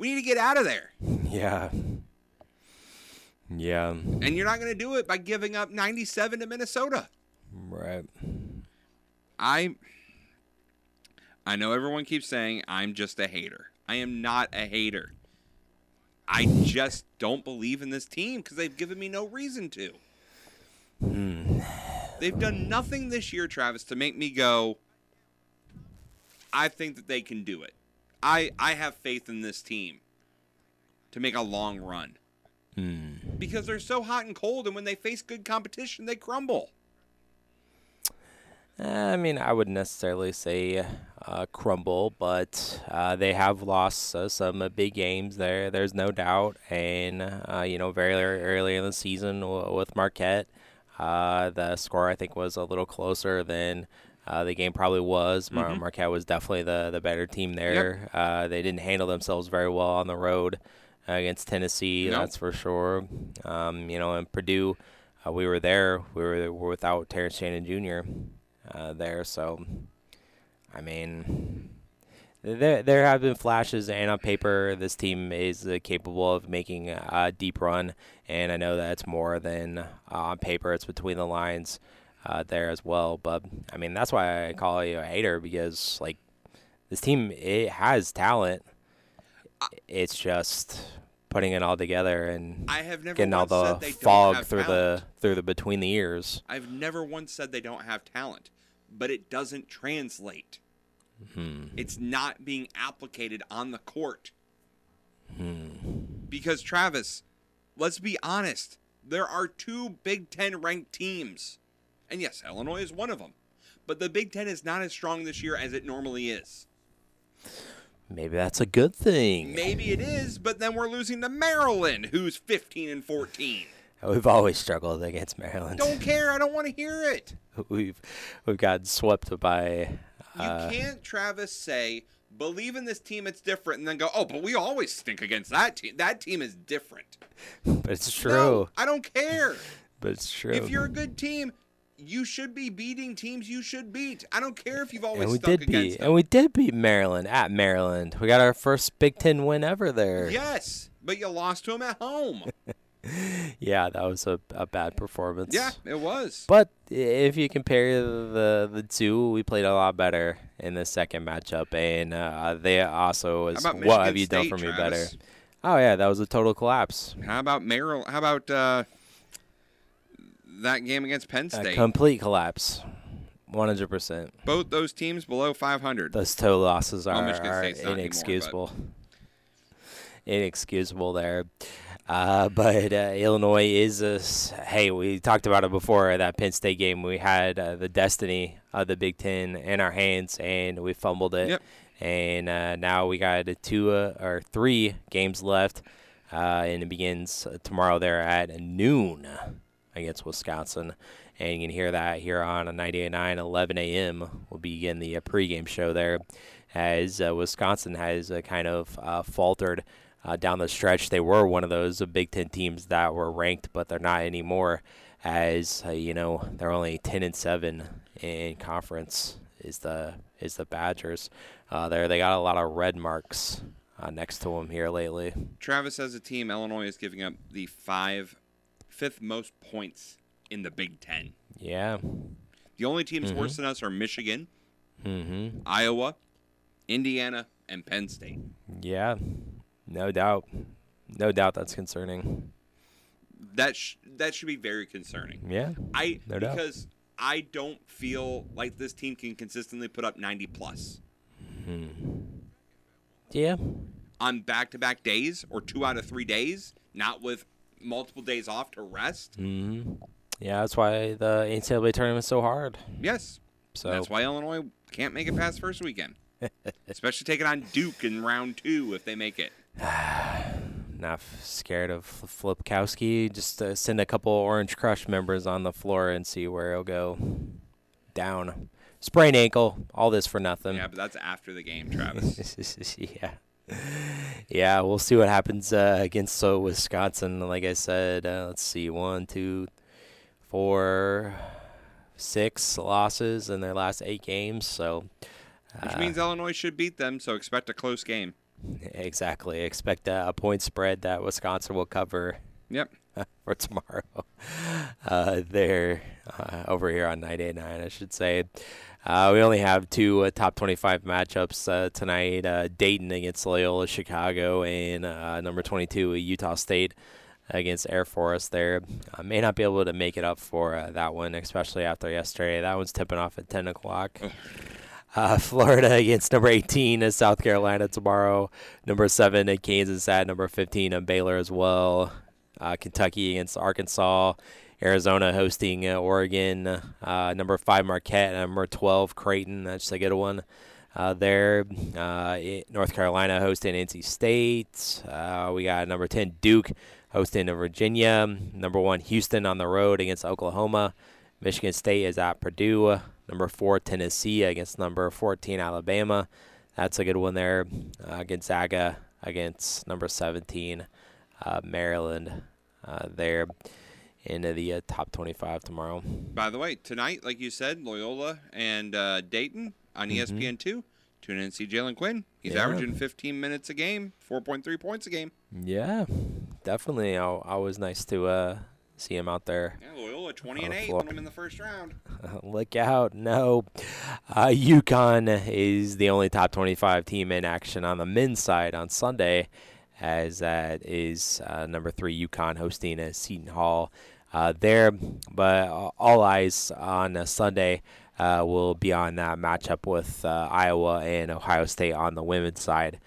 We need to get out of there. Yeah. Yeah. And you're not going to do it by giving up 97 to Minnesota. Right. I know everyone keeps saying I'm just a hater. I am not a hater. I just don't believe in this team because they've given me no reason to. They've done nothing this year, Travis, to make me go, I think that they can do it. I have faith in this team to make a long run. Because they're so hot and cold, and when they face good competition, they crumble. I mean, I wouldn't necessarily say crumble, but they have lost some big games there. There's no doubt. And, you know, very early in the season with Marquette, the score, I think, was a little closer than the game probably was. Marquette was definitely the better team there. Yep. They didn't handle themselves very well on the road against Tennessee, that's for sure. You know, and Purdue, we were there. We were without Terrence Shannon Jr., there, so I mean, there have been flashes, and on paper, this team is capable of making a deep run. And I know that's more than on paper; it's between the lines there as well. But I mean, that's why I call you a hater, because like this team, it has talent. It's just putting it all together and getting all the fog through the between the ears. I've never once said they don't have talent. But it doesn't translate. It's not being applicated on the court. Because, Travis, let's be honest. There are two Big Ten ranked teams. And, yes, Illinois is one of them. But the Big Ten is not as strong this year as it normally is. Maybe that's a good thing. Maybe it is, but then we're losing to Maryland, who's 15-14. We've always struggled against Maryland. Don't care. I don't want to hear it. We've gotten swept by. You can't, Travis, say, believe in this team, it's different, and then go, oh, but we always stink against that team. That team is different. But it's true. No, I don't care. But it's true. If you're a good team, you should be beating teams you should beat. I don't care if you've always stunk against them. And we did beat Maryland at Maryland. We got our first Big Ten win ever there. Yes, but you lost to them at home. Yeah, that was a bad performance. Yeah, it was. But if you compare the two, we played a lot better in the second matchup, and they also was what have you done for me better? Oh yeah, that was a total collapse. How about Maryland? How about that game against Penn State? A complete collapse, 100%. Both those teams below 500. Those two losses are inexcusable. Anymore, inexcusable there. But Illinois is hey, we talked about it before that Penn State game. We had the destiny of the Big Ten in our hands, and we fumbled it. Yep. And now we got three games left, and it begins tomorrow there at noon against Wisconsin. And you can hear that here on 98.9, 11 a.m. We'll begin the pregame show there as Wisconsin has kind of faltered. Down the stretch, they were one of those Big Ten teams that were ranked, but they're not anymore. As you know, they're only 10-7 in conference. Is the Badgers? They got a lot of red marks next to them here lately. Travis, as a team, Illinois is giving up the fifth most points in the Big Ten. Yeah, the only teams worse than us are Michigan, Iowa, Indiana, and Penn State. Yeah. No doubt that's concerning. That should be very concerning. Yeah, because I don't feel like this team can consistently put up 90+. Yeah. On back-to-back days or 2 out of 3 days, not with multiple days off to rest. Yeah, that's why the NCAA tournament's so hard. Yes. So that's why Illinois can't make it past first weekend, especially taking on Duke in round 2 if they make it. Not scared of Flipkowski. Just send a couple Orange Crush members on the floor and see where he'll go. Down. Sprained ankle. All this for nothing. Yeah, but that's after the game, Travis. Yeah, we'll see what happens against Wisconsin. Like I said, let's see. 6 losses in their last 8 games. So, which means Illinois should beat them, so expect a close game. Exactly. Expect a point spread that Wisconsin will cover. Yep. For tomorrow. There over here on 989, I should say. We only have two top 25 matchups tonight. Dayton against Loyola Chicago, and number 22, Utah State against Air Force there. I may not be able to make it up for that one, especially after yesterday. That one's tipping off at 10 o'clock. Florida against number 18 is South Carolina tomorrow. Number 7 at Kansas at number 15 at Baylor as well. Kentucky against Arkansas. Arizona hosting Oregon. Number 5 Marquette. Number 12 Creighton. That's a good one there. North Carolina hosting NC State. We got number 10 Duke hosting Virginia. Number 1 Houston on the road against Oklahoma. Michigan State is at Purdue. Number 4 Tennessee against number 14 Alabama. That's a good one there. Gonzaga against number 17. Maryland there in the top 25 tomorrow. By the way, tonight, like you said, Loyola and Dayton on ESPN2. Tune in and see Jalen Quinn. He's averaging 15 minutes a game, 4.3 points a game. Yeah, definitely. Always nice to see him out there. Yeah, Loyola 20-8 won him in the first round. Look out. No. UConn is the only top 25 team in action on the men's side on Sunday, as that is number 3 UConn hosting Seton Hall there. But all eyes on Sunday will be on that matchup with Iowa and Ohio State on the women's side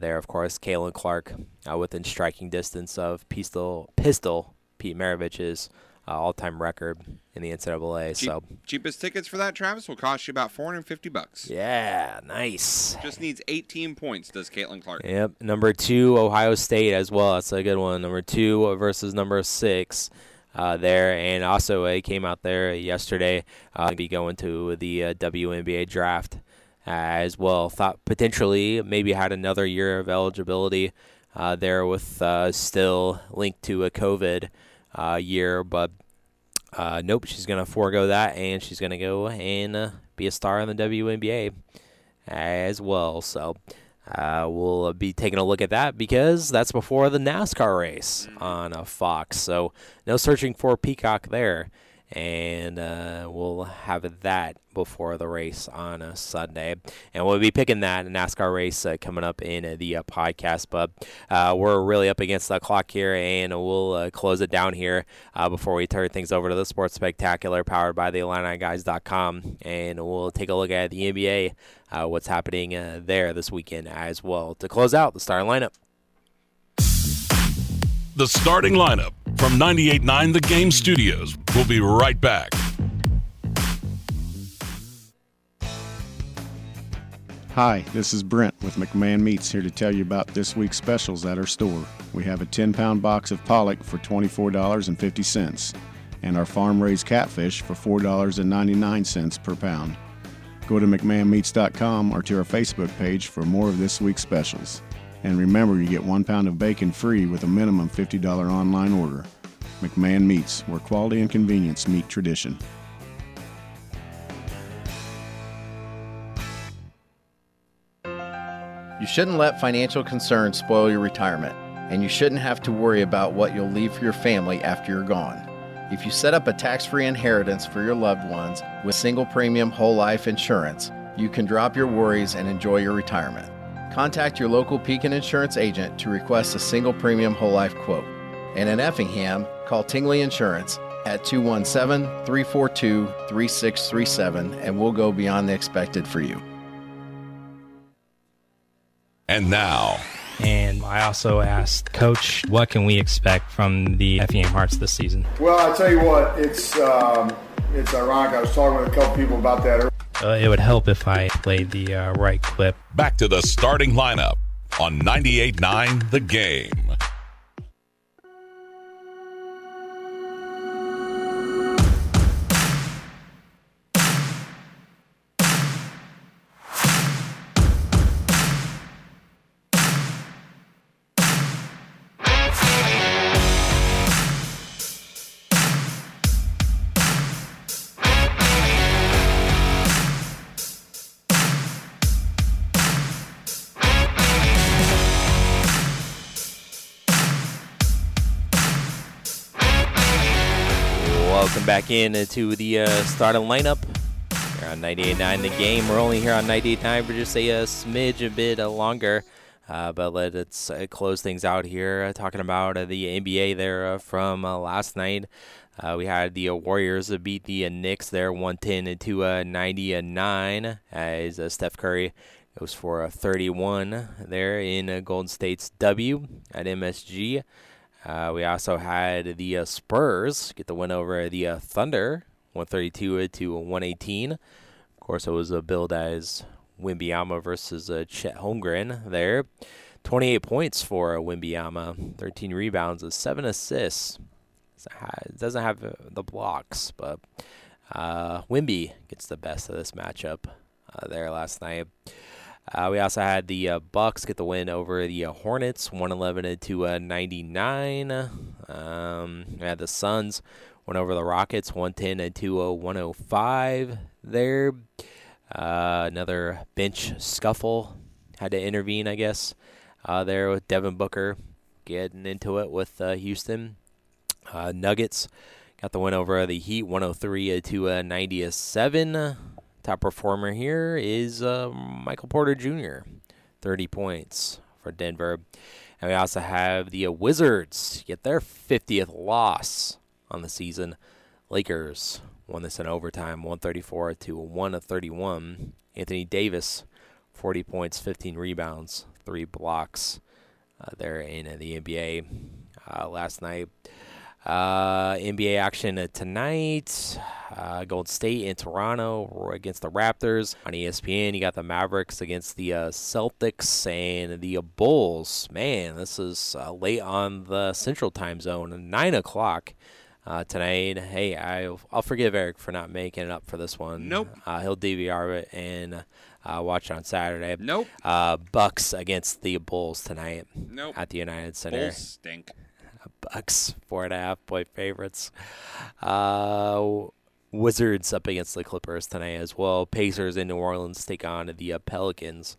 there. Of course, Kaylin Clark within striking distance of Pistol Pete Maravich's all-time record in the NCAA. Cheapest tickets for that, Travis, will cost you about $450. Yeah, nice. Just needs 18 points, does Caitlin Clark. Yep. Number 2, Ohio State as well. That's a good one. Number 2 versus number 6 there. And also, it came out there yesterday. Be going to the WNBA draft as well. Thought potentially maybe had another year of eligibility there with still linked to a COVID year, but nope, she's going to forego that, and she's going to go and be a star in the WNBA as well. So we'll be taking a look at that because that's before the NASCAR race on Fox. So no searching for Peacock there, and we'll have that before the race on a Sunday. And we'll be picking that NASCAR race coming up in the podcast. But we're really up against the clock here, and we'll close it down here before we turn things over to the Sports Spectacular powered by the IlliniGuys.com. And we'll take a look at the NBA, what's happening there this weekend as well. To close out, the starting lineup. The starting lineup from 98.9 The Game Studios. We'll be right back. Hi, this is Brent with McMahon Meats here to tell you about this week's specials at our store. We have a 10-pound box of pollock for $24.50 and our farm-raised catfish for $4.99 per pound. Go to McMahonMeats.com or to our Facebook page for more of this week's specials. And remember, you get 1 pound of bacon free with a minimum $50 online order. McMahon Meats, where quality and convenience meet tradition. You shouldn't let financial concerns spoil your retirement, and you shouldn't have to worry about what you'll leave for your family after you're gone. If you set up a tax-free inheritance for your loved ones with single premium whole life insurance, you can drop your worries and enjoy your retirement. Contact your local Pekin Insurance agent to request a single premium whole life quote. And in Effingham, call Tingley Insurance at 217-342-3637, and we'll go beyond the expected for you. And now. And I also asked Coach, what can we expect from the Effingham Hearts this season? Well, I tell you what, it's ironic. I was talking with a couple people about that earlier. It would help if I played the right clip. Back to the starting lineup on 98.9 The Game. welcome back in to the starting lineup here on 98.9 The Game. We're only here on 98.9 for just a smidge a bit longer, but let's close things out here talking about the NBA there from last night. We had the Warriors beat the Knicks there 110 to 99 as Steph Curry goes for a 31 there in Golden State's W at MSG. We also had the Spurs get the win over the Thunder 132 to 118. Of course, it was billed as Wembanyama versus Chet Holmgren there. 28 points for Wembanyama, 13 rebounds, 7 assists. Doesn't have the blocks, but Wemby gets the best of this matchup there last night. We also had the Bucks get the win over the Hornets, 111 to 99. We had the Suns went over the Rockets, 110 to 105 there. Another bench scuffle had to intervene, I guess, there with Devin Booker getting into it with Houston. Nuggets got the win over the Heat, 103 to 97. Top performer here is Michael Porter Jr., 30 points for Denver. And we also have the Wizards get their 50th loss on the season. Lakers won this in overtime, 134 to 131. Anthony Davis, 40 points, 15 rebounds, 3 blocks there in the NBA last night. NBA action tonight, Golden State in Toronto against the Raptors. On ESPN, you got the Mavericks against the Celtics and the Bulls. Man, this is late on the Central Time Zone, 9 o'clock tonight. Hey, I'll forgive Eric for not making it up for this one. Nope. He'll DVR it and watch it on Saturday. Nope. Bucks against the Bulls tonight. Nope. At the United Center. Bulls stink. Bucks 4.5 point favorites. Wizards up against the Clippers tonight as well. Pacers in New Orleans take on the Pelicans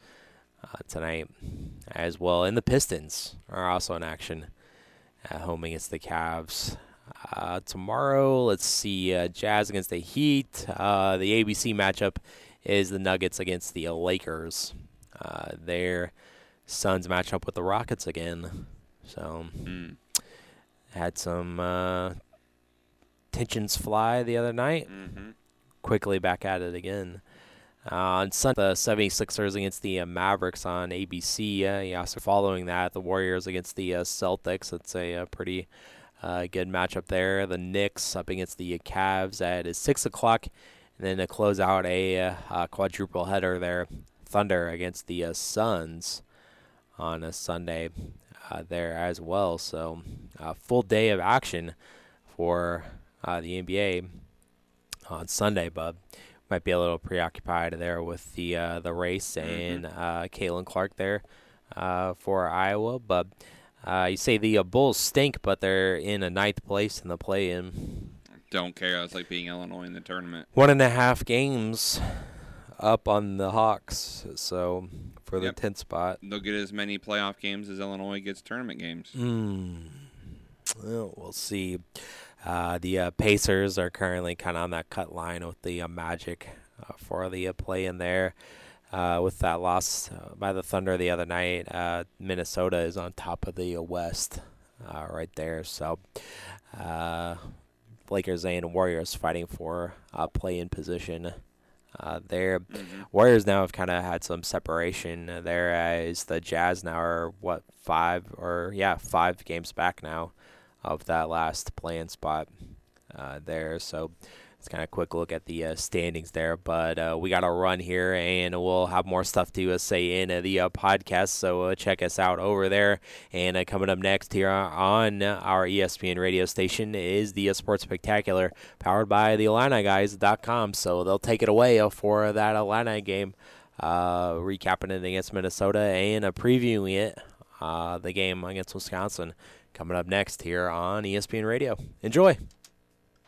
tonight as well. And the Pistons are also in action at home against the Cavs. Tomorrow, let's see, Jazz against the Heat. The ABC matchup is the Nuggets against the Lakers. Their Suns match up with the Rockets again. So... Had some tensions fly the other night. Mm-hmm. Quickly back at it again. On Sunday, the 76ers against the Mavericks on ABC. Yeah, so following that, the Warriors against the Celtics. It's a pretty good matchup there. The Knicks up against the Cavs at 6 o'clock. And then to close out a quadruple header there, Thunder against the Suns on a Sunday. There as well, so full day of action for the NBA on Sunday, bub. Might be a little preoccupied there with the race and Caitlin Clark there for Iowa, but you say the Bulls stink, but they're in a 9th place in the play-in. Don't care. It's like being Illinois in the tournament. 1.5 games up on the Hawks, so for the 10th spot. They'll get as many playoff games as Illinois gets tournament games. Well, we'll see. The Pacers are currently kind of on that cut line with the Magic for the play in there. With that loss by the Thunder the other night, Minnesota is on top of the West right there. So Lakers and Warriors fighting for a play-in position. There, Warriors now have kind of had some separation there as the Jazz now are 5 games back now of that last play-in spot there. So it's kind of a quick look at the standings there, but we got a run here and we'll have more stuff to say in the podcast. So check us out over there. And coming up next here on our ESPN radio station is the Sports Spectacular powered by the IlliniGuys.com. So they'll take it away for that Illini game, recapping it against Minnesota and previewing it, the game against Wisconsin, coming up next here on ESPN Radio. Enjoy.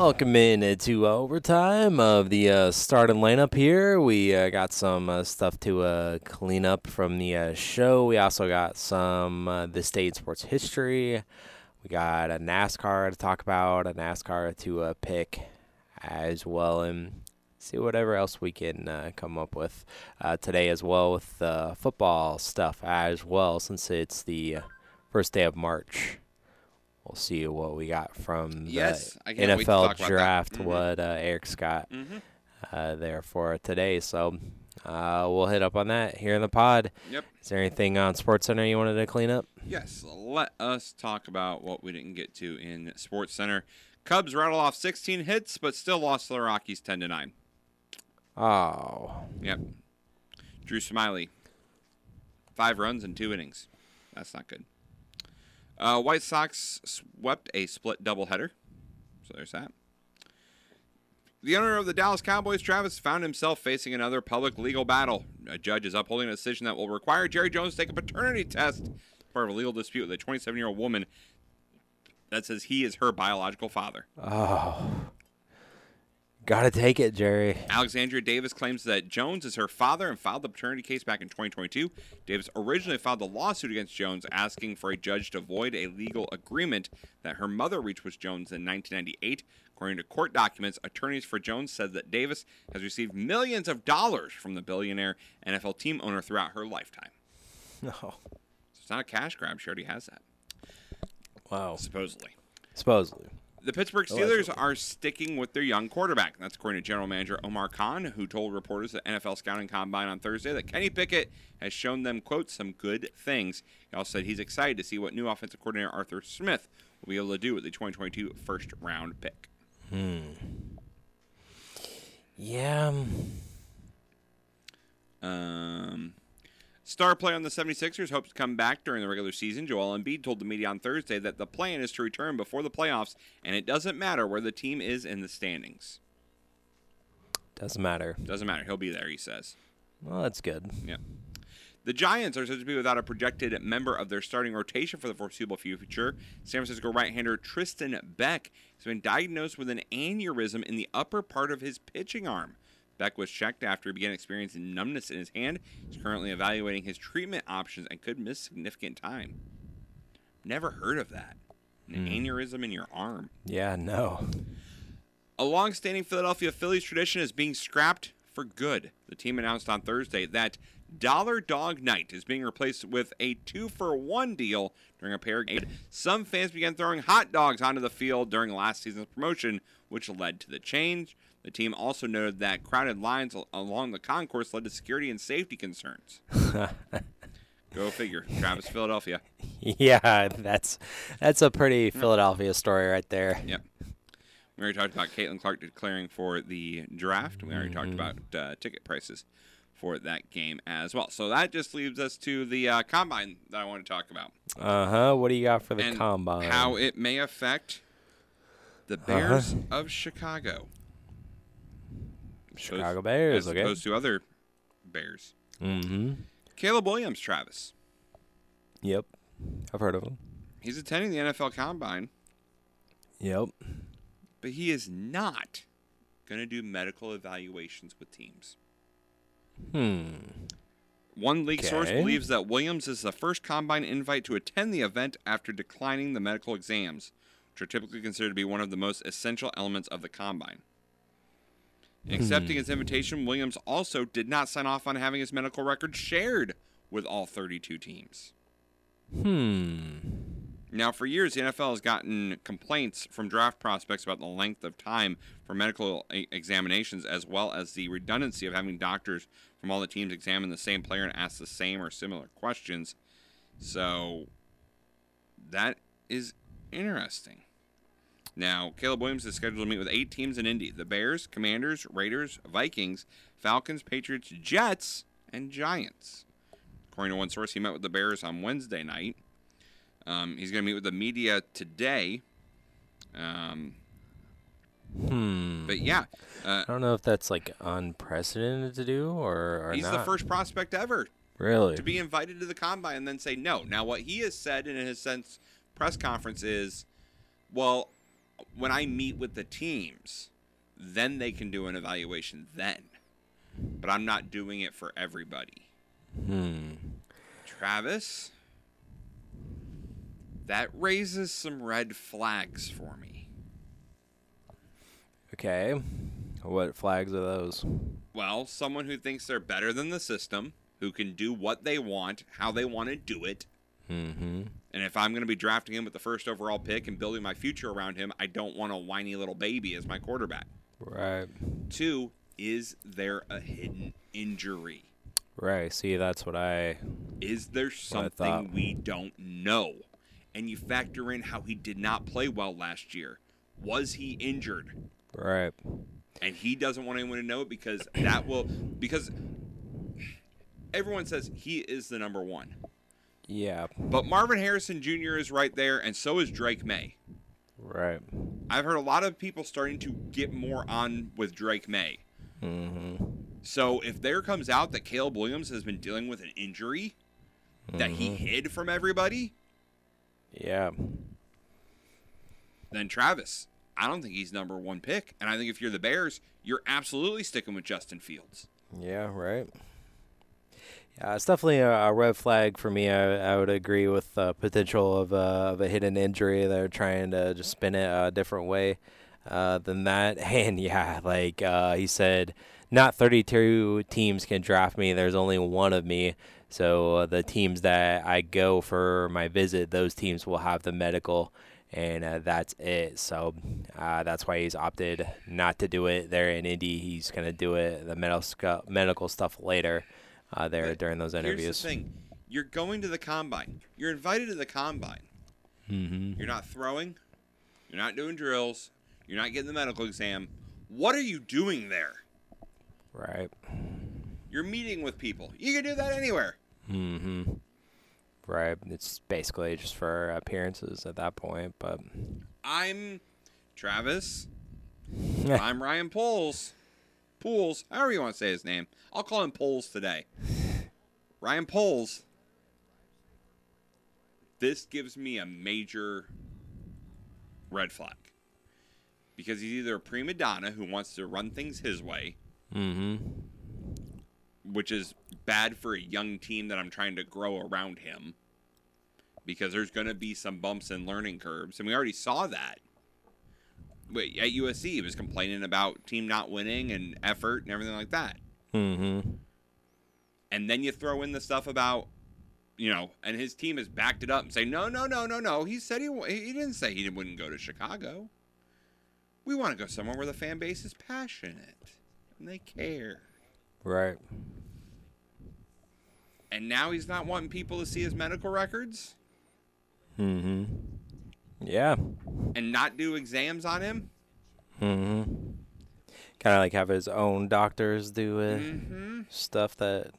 Welcome in to overtime of the starting lineup here. We got some stuff to clean up from the show. We also got some the state sports history. We got a NASCAR to talk about, a NASCAR to pick as well, and see whatever else we can come up with today as well with football stuff as well, since it's the first day of March. We'll see what we got from the NFL draft, what Eric's got there for today. So we'll hit up on that here in the pod. Yep. Is there anything on SportsCenter you wanted to clean up? Yes. Let us talk about what we didn't get to in SportsCenter. Cubs rattle off 16 hits, but still lost to the Rockies 10-9. Oh. Yep. Drew Smyly, 5 runs in 2 innings. That's not good. White Sox swept a split doubleheader. So there's that. The owner of the Dallas Cowboys, Travis, found himself facing another public legal battle. A judge is upholding a decision that will require Jerry Jones to take a paternity test as part of a legal dispute with a 27-year-old woman that says he is her biological father. Oh. Gotta take it, Jerry. Alexandria Davis claims that Jones is her father and filed the paternity case back in 2022. Davis originally filed a lawsuit against Jones asking for a judge to void a legal agreement that her mother reached with Jones in 1998. According to court documents, attorneys for Jones said that Davis has received millions of dollars from the billionaire NFL team owner throughout her lifetime. No. So it's not a cash grab. She already has that. Wow. Supposedly. The Pittsburgh Steelers are sticking with their young quarterback. That's according to general manager Omar Khan, who told reporters at NFL Scouting Combine on Thursday that Kenny Pickett has shown them, quote, some good things. He also said he's excited to see what new offensive coordinator Arthur Smith will be able to do with the 2022 first-round pick. Yeah. Star player on the 76ers hopes to come back during the regular season. Joel Embiid told the media on Thursday that the plan is to return before the playoffs, and it doesn't matter where the team is in the standings. Doesn't matter. He'll be there, he says. Well, that's good. Yeah. The Giants are said to be without a projected member of their starting rotation for the foreseeable future. San Francisco right-hander Tristan Beck has been diagnosed with an aneurysm in the upper part of his pitching arm. Beck was checked after he began experiencing numbness in his hand. He's currently evaluating his treatment options and could miss significant time. Never heard of that. An aneurysm in your arm. Yeah, no. A long-standing Philadelphia Phillies tradition is being scrapped for good. The team announced on Thursday that Dollar Dog Night is being replaced with a 2-for-1 deal during a pair game. Some fans began throwing hot dogs onto the field during last season's promotion, which led to the change. The team also noted that crowded lines along the concourse led to security and safety concerns. Go figure. Travis, Philadelphia. Yeah, that's a pretty Philadelphia story right there. Yep. We already talked about Caitlin Clark declaring for the draft. We already talked about ticket prices for that game as well. So that just leaves us to the combine that I want to talk about. Uh-huh. What do you got for the combine? How it may affect the Bears of Chicago. Chicago Bears, as opposed to other Bears. Caleb Williams, Travis. Yep. I've heard of him. He's attending the NFL Combine. Yep. But he is not going to do medical evaluations with teams. One league source believes that Williams is the first Combine invite to attend the event after declining the medical exams, which are typically considered to be one of the most essential elements of the Combine. In accepting his invitation, Williams also did not sign off on having his medical record shared with all 32 teams. Now, for years, the NFL has gotten complaints from draft prospects about the length of time for medical examinations, as well as the redundancy of having doctors from all the teams examine the same player and ask the same or similar questions. So, that is interesting. Now, Caleb Williams is scheduled to meet with 8 teams in Indy. The Bears, Commanders, Raiders, Vikings, Falcons, Patriots, Jets, and Giants. According to one source, he met with the Bears on Wednesday night. He's going to meet with the media today. But, yeah. I don't know if that's, like, unprecedented to do or he's not. He's the first prospect ever. Really? To be invited to the Combine and then say no. Now, what he has said in his press conference is, well, when I meet with the teams, then they can do an evaluation then. But I'm not doing it for everybody. Travis, that raises some red flags for me. Okay. What flags are those? Well, someone who thinks they're better than the system, who can do what they want, how they want to do it. Mm-hmm. And if I'm going to be drafting him with the first overall pick and building my future around him, I don't want a whiny little baby as my quarterback. Right. Two, is there a hidden injury? Right. See, that's what I... Is there something we don't know? And you factor in how he did not play well last year. Was he injured? Right. And he doesn't want anyone to know it because that will... Because everyone says he is the number one. Yeah. But Marvin Harrison Jr. is right there, and so is Drake May. Right. I've heard a lot of people starting to get more on with Drake May. Mm-hmm. So if there comes out that Caleb Williams has been dealing with an injury that he hid from everybody... Yeah. Then Travis, I don't think he's number one pick. And I think if you're the Bears, you're absolutely sticking with Justin Fields. Yeah, right. Yeah, it's definitely a red flag for me. I would agree with the potential of a hidden injury. They're trying to just spin it a different way than that. And, yeah, like he said, not 32 teams can draft me. There's only one of me. So the teams that I go for my visit, those teams will have the medical, and that's it. So that's why he's opted not to do it there in Indy. He's going to do it, the medical stuff later there during those interviews. Here's the thing. You're going to the combine. You're invited to the combine. Mm-hmm. You're not throwing. You're not doing drills. You're not getting the medical exam. What are you doing there? Right. You're meeting with people. You can do that anywhere. Mm-hmm. Right. It's basically just for appearances at that point. But I'm Travis. I'm Ryan Poles. Pools, however you want to say his name. I'll call him Poles today. Ryan Poles. This gives me a major red flag. Because he's either a prima donna who wants to run things his way. Mm-hmm. Which is bad for a young team that I'm trying to grow around him, because there's going to be some bumps and learning curves. And we already saw that. Wait, at USC, he was complaining about team not winning and effort and everything like that. Mm-hmm. And then you throw in the stuff about, you know, and his team has backed it up and say, no. He said he didn't say he wouldn't go to Chicago. We want to go somewhere where the fan base is passionate and they care. Right. And now he's not wanting people to see his medical records? Mm-hmm. Yeah. And not do exams on him? Mm-hmm. Kind of like have his own doctors do it. Mm-hmm. Stuff that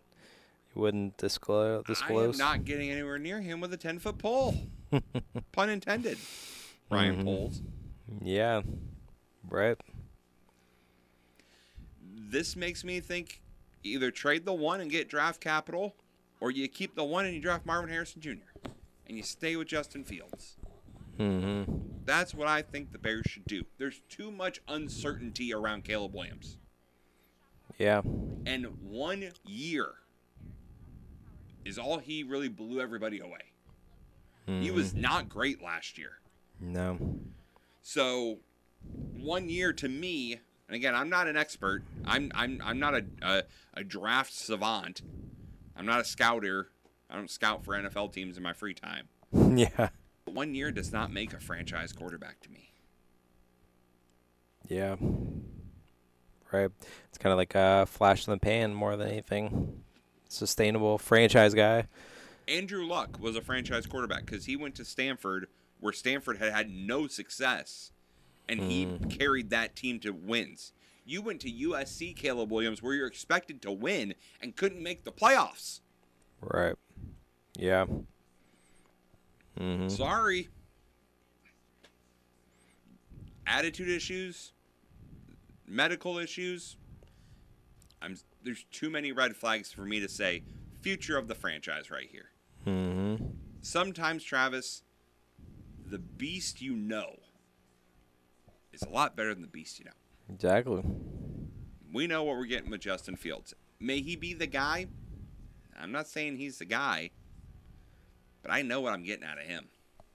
he wouldn't disclose. I am not getting anywhere near him with a 10-foot pole. Pun intended. Ryan Poles. Yeah. Right. This makes me think either trade the one and get draft capital, or you keep the one and you draft Marvin Harrison Jr. and you stay with Justin Fields. Mm-hmm. That's what I think the Bears should do. There's too much uncertainty around Caleb Williams. Yeah. And 1 year is all he really blew everybody away. Mm-hmm. He was not great last year. No. So 1 year to me... And again, I'm not an expert. I'm not a draft savant. I'm not a scouter. I don't scout for NFL teams in my free time. Yeah. But 1 year does not make a franchise quarterback to me. Yeah. Right. It's kind of like a flash in the pan more than anything. Sustainable franchise guy. Andrew Luck was a franchise quarterback because he went to Stanford, where Stanford had no success. And he carried that team to wins. You went to USC, Caleb Williams, where you're expected to win and couldn't make the playoffs. Right. Yeah. Mm-hmm. Sorry. Attitude issues, medical issues. There's too many red flags for me to say future of the franchise right here. Mm-hmm. Sometimes, Travis, the beast you know is a lot better than the Beast, you know. Exactly. We know what we're getting with Justin Fields. May he be the guy? I'm not saying he's the guy, but I know what I'm getting out of him.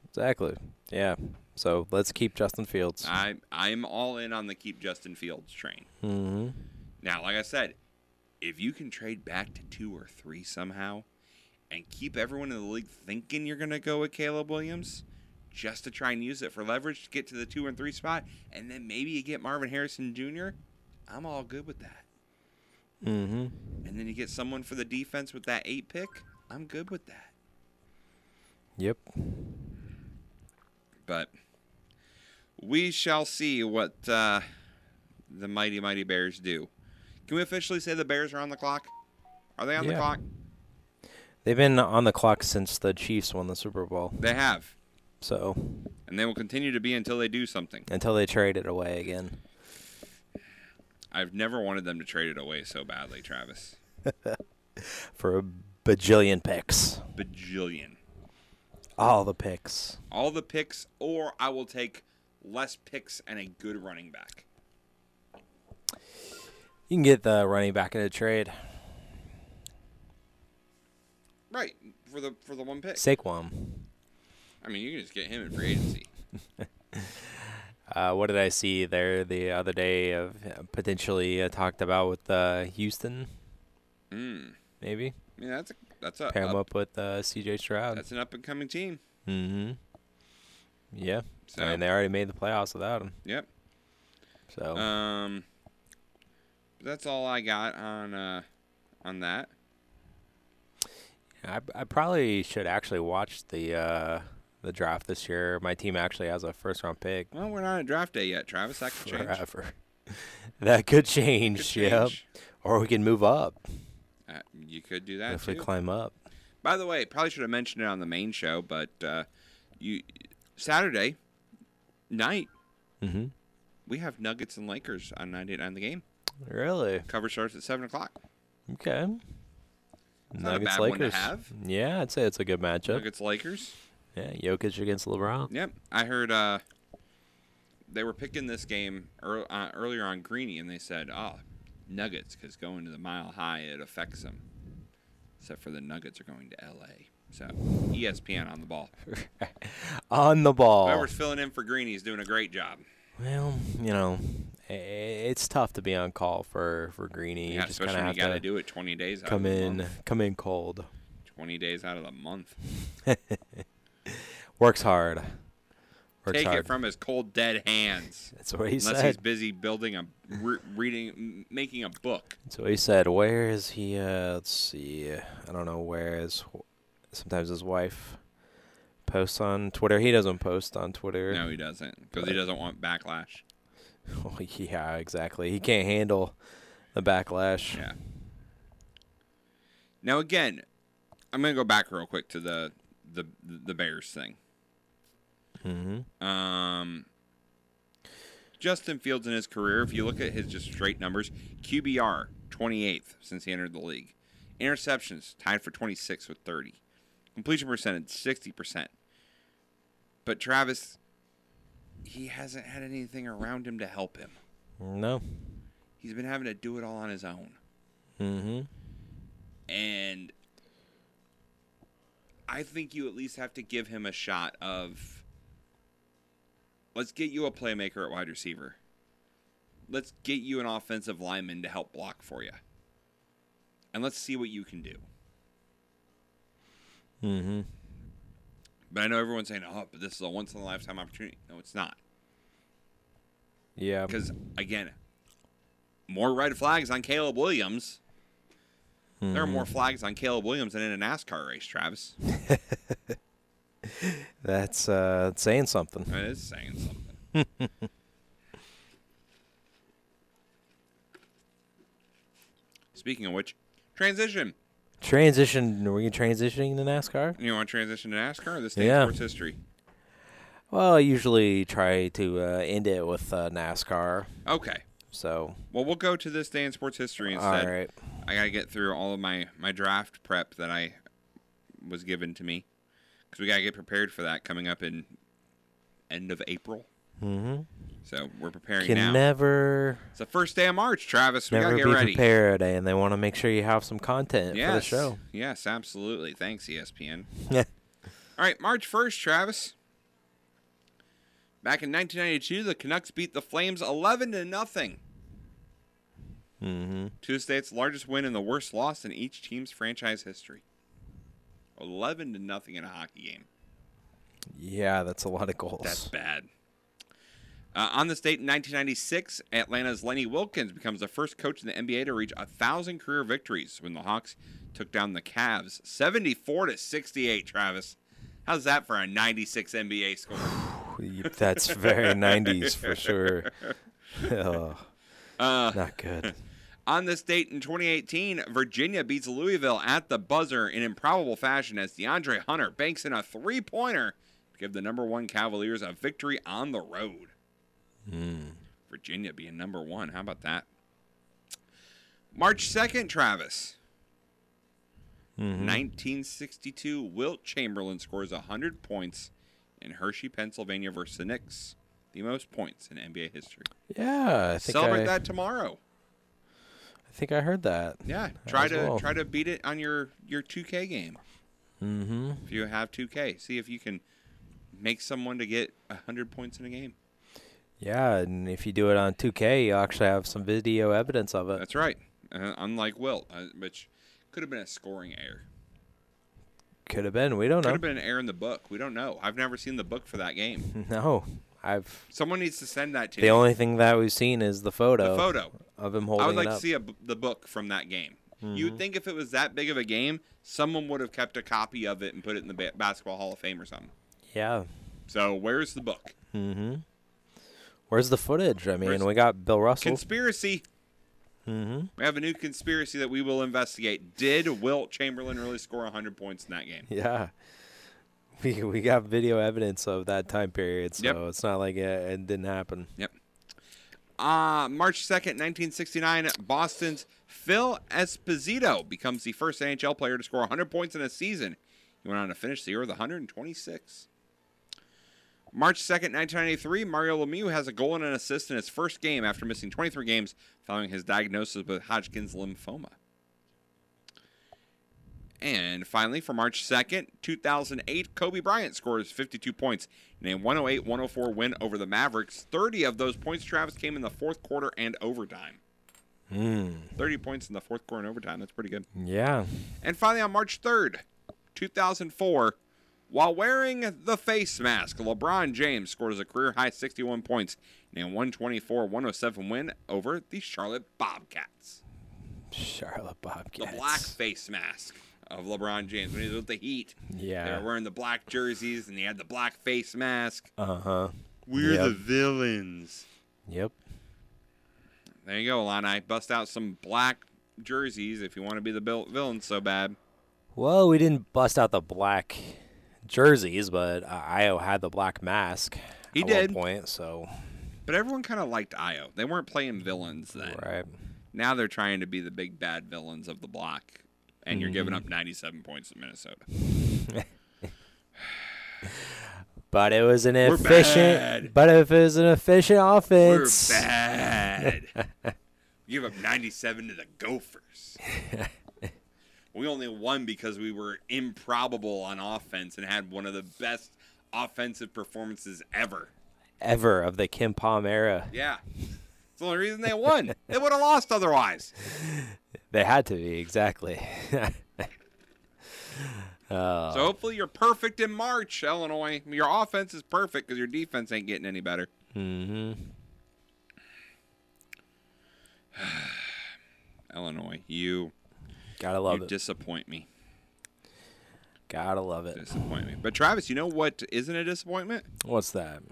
Exactly. Yeah. So let's keep Justin Fields. I'm all in on the keep Justin Fields train. Mm-hmm. Now, like I said, if you can trade back to 2 or 3 somehow and keep everyone in the league thinking you're going to go with Caleb Williams just to try and use it for leverage to get to the 2 and 3 spot, and then maybe you get Marvin Harrison Jr., I'm all good with that. Mm-hmm. And then you get someone for the defense with that 8 pick, I'm good with that. Yep. But we shall see what the mighty, mighty Bears do. Can we officially say the Bears are on the clock? Are they on the clock? They've been on the clock since the Chiefs won the Super Bowl. They have. So. And they will continue to be until they do something. Until they trade it away again. I've never wanted them to trade it away so badly, Travis. For a bajillion picks. Bajillion. All the picks. All the picks, or I will take less picks and a good running back. You can get the running back in a trade. Right, for the one pick. Saquon. I mean, you can just get him in free agency. What did I see there the other day of potentially talked about with Houston? Maybe. Yeah, that's a pair him up with C.J. Stroud. That's an up and coming team. Mm-hmm. Yeah. So, I mean, they already made the playoffs without him. Yep. So. That's all I got on that. I probably should actually watch the draft this year. My team actually has a first-round pick. Well, we're not at draft day yet, Travis. That could change. Forever. That could change, Yep. Or we can move up. You could do that, if we climb up. By the way, probably should have mentioned it on the main show, but Saturday night, we have Nuggets and Lakers on 98.9 The Game. Really? Cover starts at 7 o'clock. Okay. It's not a bad one to have. Yeah, I'd say it's a good matchup. Nuggets-Lakers. Yeah, Jokic against LeBron. Yep. I heard they were picking this game earlier on Greeny, and they said, Nuggets, because going to the Mile High, it affects them. Except for the Nuggets are going to L.A. So, ESPN on the ball. On the ball. Whoever's filling in for Greeny is doing a great job. Well, you know, it's tough to be on call for Greeny. Yeah, you just especially when you got to do it 20 days out of the month. Come in cold. 20 days out of the month. Works hard. Take it from his cold, dead hands. That's what he said. Unless he's busy building making a book. That's what he said. Where is he? Let's see. I don't know where is. Sometimes his wife posts on Twitter. He doesn't post on Twitter. No, he doesn't. Because he doesn't want backlash. Oh, yeah, exactly. He can't handle the backlash. Yeah. Now, again, I'm going to go back real quick to the Bears thing. Mm-hmm. Justin Fields in his career, if you look at his just straight numbers, QBR, 28th since he entered the league. Interceptions, tied for 26th with 30. Completion percentage, 60%. But Travis, he hasn't had anything around him to help him. No. He's been having to do it all on his own. Mm-hmm. And I think you at least have to give him a shot of, let's get you a playmaker at wide receiver. Let's get you an offensive lineman to help block for you. And let's see what you can do. Mm-hmm. But I know everyone's saying, but this is a once-in-a-lifetime opportunity. No, it's not. Yeah. Because, again, more red flags on Caleb Williams. Mm-hmm. There are more flags on Caleb Williams than in a NASCAR race, Travis. That's saying something. It is saying something. Speaking of which, transition. Transition. Are we transitioning to NASCAR? You want to transition to NASCAR or this day in sports history? Well, I usually try to end it with NASCAR. Okay. So. Well, we'll go to this day in sports history instead. All right. I got to get through all of my draft prep that I was given to me because we got to get prepared for that coming up in end of April. Mm-hmm. So we're preparing now. It's the first day of March, Travis. We gotta get ready. Prepared, and they want to make sure you have some content for the show. Yes, absolutely. Thanks, ESPN. Yeah. All right, March 1st, Travis. Back in 1992, the Canucks beat the Flames 11-0. Mm-hmm. Tuesday, it's the largest win and the worst loss in each team's franchise history. 11-0 in a hockey game. Yeah, that's a lot of goals. That's bad. On this date in 1996, Atlanta's Lenny Wilkins becomes the first coach in the NBA to reach 1,000 career victories when the Hawks took down the Cavs 74-68, Travis. How's that for a 96 NBA score? That's very 90s for sure. Oh, not good. On this date in 2018, Virginia beats Louisville at the buzzer in improbable fashion as DeAndre Hunter banks in a three-pointer to give the #1 Cavaliers a victory on the road. Mm. Virginia being #1. How about that? March 2nd, Travis. Mm-hmm. 1962, Wilt Chamberlain scores 100 points in Hershey, Pennsylvania versus the Knicks. The most points in NBA history. Yeah. Celebrate that tomorrow. I think I heard that. Yeah. Try to beat it on your 2K game. Mm-hmm. If you have 2K. See if you can make someone to get 100 points in a game. Yeah, and if you do it on 2K, you actually have some video evidence of it. That's right. Unlike Wilt, which could have been a scoring error. Could have been. We don't know. Could have been an error in the book. We don't know. I've never seen the book for that game. No. Someone needs to send that to me. The only thing that we've seen is the photo. The photo. Of him holding it up. I would like to see the book from that game. Mm-hmm. You'd think if it was that big of a game, someone would have kept a copy of it and put it in the Basketball Hall of Fame or something. Yeah. So where's the book? Mm-hmm. Where's the footage? I mean, we got Bill Russell. Conspiracy. Mm-hmm. We have a new conspiracy that we will investigate. Did Wilt Chamberlain really score 100 points in that game? Yeah. We got video evidence of that time period, so it's not like it didn't happen. Yep. March 2nd, 1969, Boston's Phil Esposito becomes the first NHL player to score 100 points in a season. He went on to finish the year with 126. March 2nd, 1993, Mario Lemieux has a goal and an assist in his first game after missing 23 games following his diagnosis with Hodgkin's lymphoma. And finally, for March 2nd, 2008, Kobe Bryant scores 52 points in a 108-104 win over the Mavericks. 30 of those points, Travis, came in the fourth quarter and overtime. 30 points in the fourth quarter and overtime. That's pretty good. Yeah. And finally, on March 3rd, 2004, while wearing the face mask, LeBron James scores a career-high 61 points in a 124-107 win over the Charlotte Bobcats. Charlotte Bobcats. The black face mask of LeBron James when he was with the Heat. Yeah. They were wearing the black jerseys, and he had the black face mask. Uh-huh. We're the villains. Yep. There you go, Illini. Bust out some black jerseys if you want to be the villain so bad. Well, we didn't bust out the black jerseys, but Io had the black mask one point, so. But everyone kind of liked Io. They weren't playing villains then. Right. Now they're trying to be the big bad villains of the block, and you're giving up 97 points to Minnesota. But it was an efficient. But if it was an efficient offense, we're bad. Give up 97 to the Gophers. We only won because we were improbable on offense and had one of the best offensive performances ever. Ever of the Kim Pom era. Yeah. It's the only reason they won. They would have lost otherwise. They had to be, exactly. So hopefully you're perfect in March, Illinois. Your offense is perfect because your defense ain't getting any better. Mm-hmm. Illinois, you... Gotta love it. Disappoint me. Gotta love it. Disappoint me. But, Travis, you know what isn't a disappointment? What's that?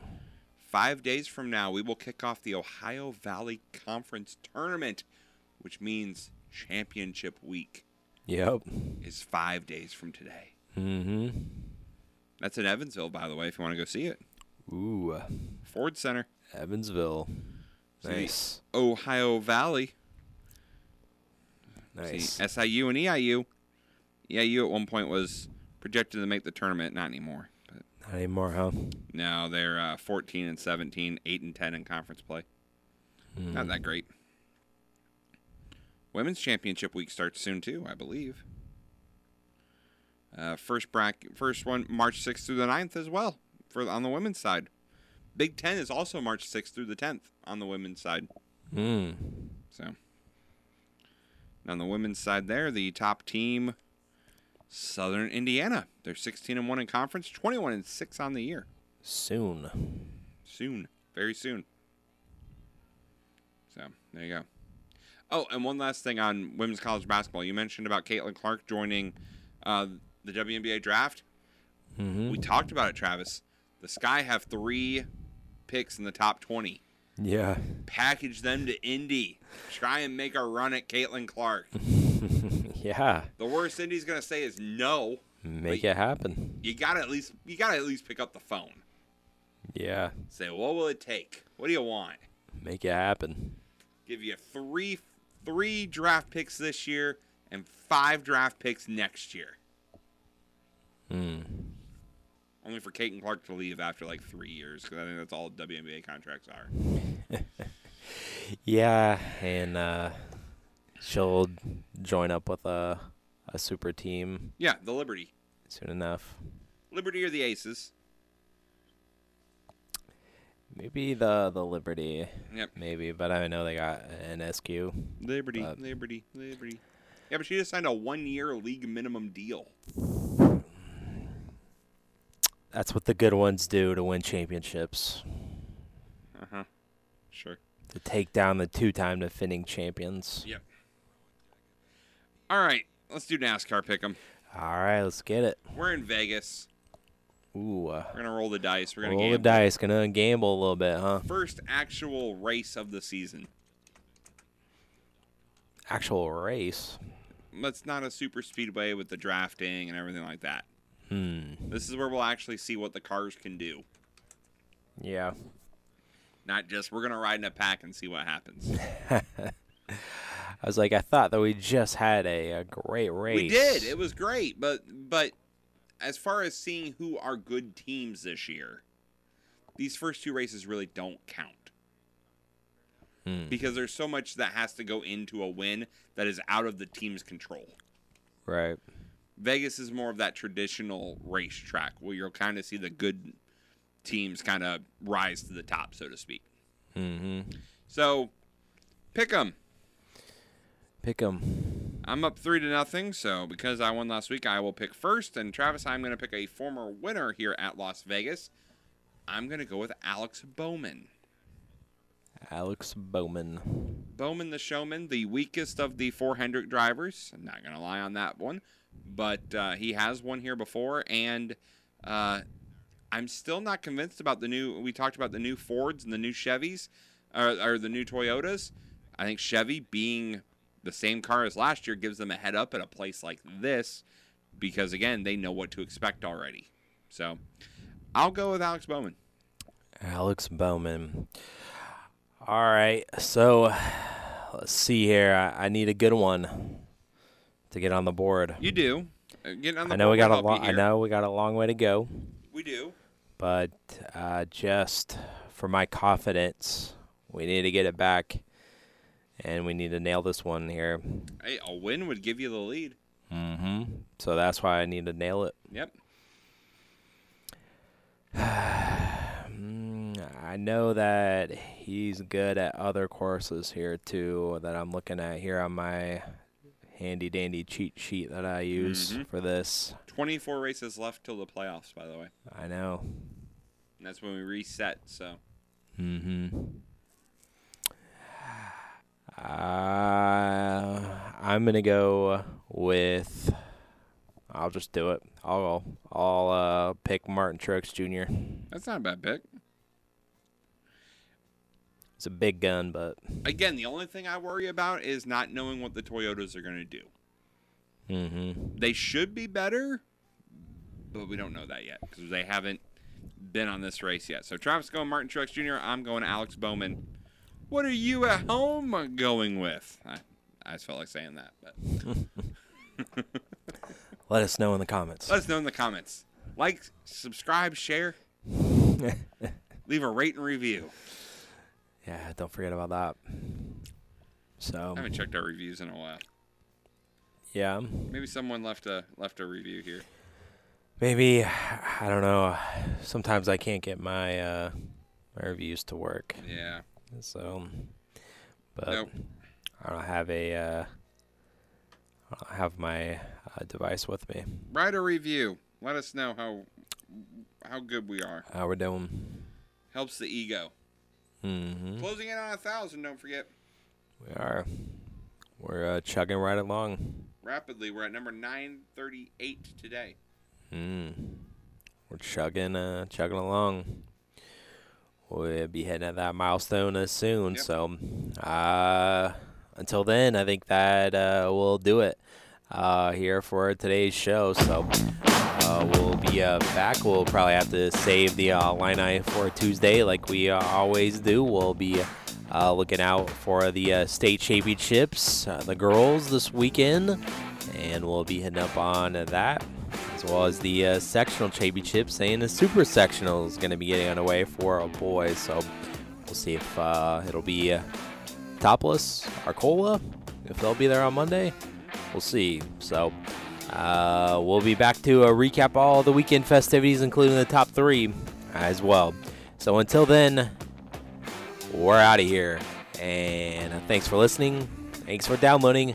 5 days from now, we will kick off the Ohio Valley Conference Tournament, which means championship week. Yep. It's 5 days from today. Mm-hmm. That's in Evansville, by the way, if you want to go see it. Ooh. Ford Center. Evansville. Nice. So Ohio Valley. Nice. See, SIU and EIU. EIU at one point was projected to make the tournament. Not anymore. But Not anymore, huh? No, they're 14-17, 8-10 in conference play. Mm. Not that great. Women's championship week starts soon too, I believe. First one, March 6th through the 9th as well on the women's side. Big Ten is also March 6th through the 10th on the women's side. Mm. So, and on the women's side, there the top team, Southern Indiana. They're 16-1 in conference, 21-6 on the year. Soon, very soon. So there you go. Oh, and one last thing on women's college basketball. You mentioned about Caitlin Clark joining the WNBA draft. Mm-hmm. We talked about it, Travis. The Sky have 3 picks in the top 20. Yeah. Package them to Indy. Try and make a run at Caitlin Clark. Yeah. The worst Indy's gonna say is no. Make it happen. You gotta at least pick up the phone. Yeah. Say, what will it take? What do you want? Make it happen. Give you three draft picks this year and 5 draft picks next year. Hmm. Only for Caitlin Clark to leave after like 3 years, because I think that's all WNBA contracts are. Yeah, and she'll join up with a super team. Yeah, the Liberty. Soon enough. Liberty or the Aces? Maybe the Liberty. Yep. Maybe, but I know they got an SQ. Liberty. Yeah, but she just signed a 1-year league minimum deal. That's what the good ones do to win championships. Uh-huh. Sure. To take down the 2-time defending champions. Yep. All right. Let's do NASCAR Pick'em. All right. Let's get it. We're in Vegas. Ooh. We're going to roll the dice. We're going to gamble. Going to gamble a little bit, huh? First actual race of the season. Actual race? That's not a super speedway with the drafting and everything like that. This is where we'll actually see what the cars can do. Yeah. Not just, we're going to ride in a pack and see what happens. I was like, I thought that we just had a great race. We did. It was great. But as far as seeing who are good teams this year, these first 2 races really don't count. Because there's so much that has to go into a win that is out of the team's control. Right. Vegas is more of that traditional racetrack where you'll kind of see the good teams kind of rise to the top, so to speak. Mm-hmm. So, pick 'em. Pick 'em. I'm up 3-0, so because I won last week, I will pick first. And, Travis, I'm going to pick a former winner here at Las Vegas. I'm going to go with Alex Bowman. Bowman the Showman, the weakest of the 4 Hendrick drivers. I'm not going to lie on that one. But he has won here before, and I'm still not convinced about the new. We talked about the new Fords and the new Chevys, or the new Toyotas. I think Chevy being the same car as last year gives them a head up at a place like this because, again, they know what to expect already. So I'll go with Alex Bowman. All right, so let's see here. I need a good one to get on the board. You do. Getting on the board. I know we got a long way to go. We do. But just for my confidence, we need to get it back, and we need to nail this one here. Hey, a win would give you the lead. Mm-hmm. So that's why I need to nail it. Yep. I know that he's good at other courses here, too, that I'm looking at here on my handy dandy cheat sheet that I use for this. 24 races left till the playoffs, by the way. I know. And that's when we reset, so. I'm going to go with, I'll just do it. I'll pick Martin Truex Jr. That's not a bad pick. It's a big gun, but again, the only thing I worry about is not knowing what the Toyotas are going to do. Mm-hmm. They should be better, but we don't know that yet because they haven't been on this race yet. So Travis going Martin Truex Jr. I'm going Alex Bowman. What are you at home going with? I just felt like saying that, but let us know in the comments. Like, subscribe, share. Leave a rate and review. Yeah, don't forget about that. So I haven't checked our reviews in a while. Yeah. Maybe someone left a review here. Maybe, I don't know. Sometimes I can't get my my reviews to work. Yeah. So, but nope. I don't have my device with me. Write a review. Let us know how good we are. How we're doing. Helps the ego. Mm-hmm. Closing in on 1,000. Don't forget. We are. We're chugging right along. Rapidly. We're at number 938 today. We're chugging along. We'll be hitting at that milestone soon. Yep. So until then, I think that we'll do it here for today's show. So we'll be back. We'll probably have to save the Illini for Tuesday like we always do. We'll be looking out for the state championships, the girls this weekend, and we'll be hitting up on that, as well as the sectional championships, and the super sectional is going to be getting underway for our boys. So we'll see if it'll be Teutopolis, Arcola, if they'll be there on Monday. We'll see. So we'll be back to recap all the weekend festivities, including the top three as well. So until then, we're out of here. And thanks for listening. Thanks for downloading.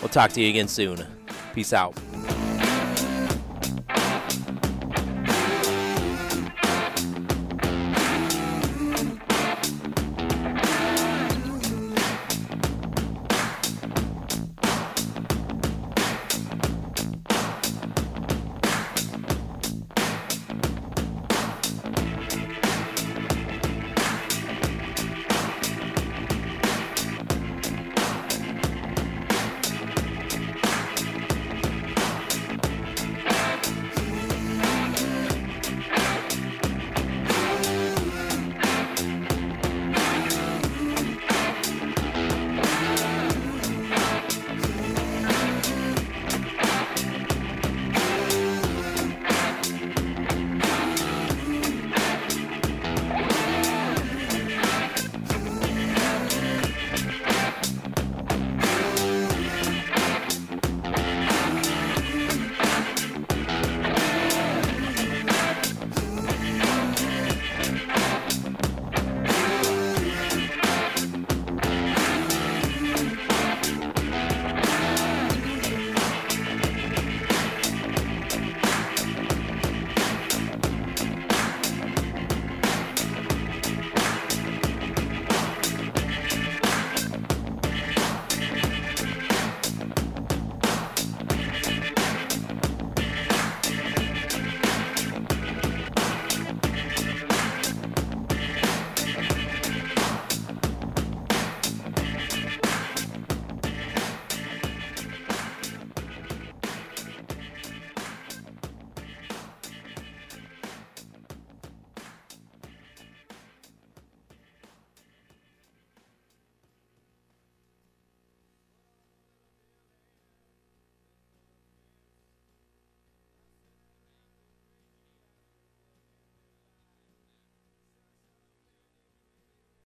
We'll talk to you again soon. Peace out.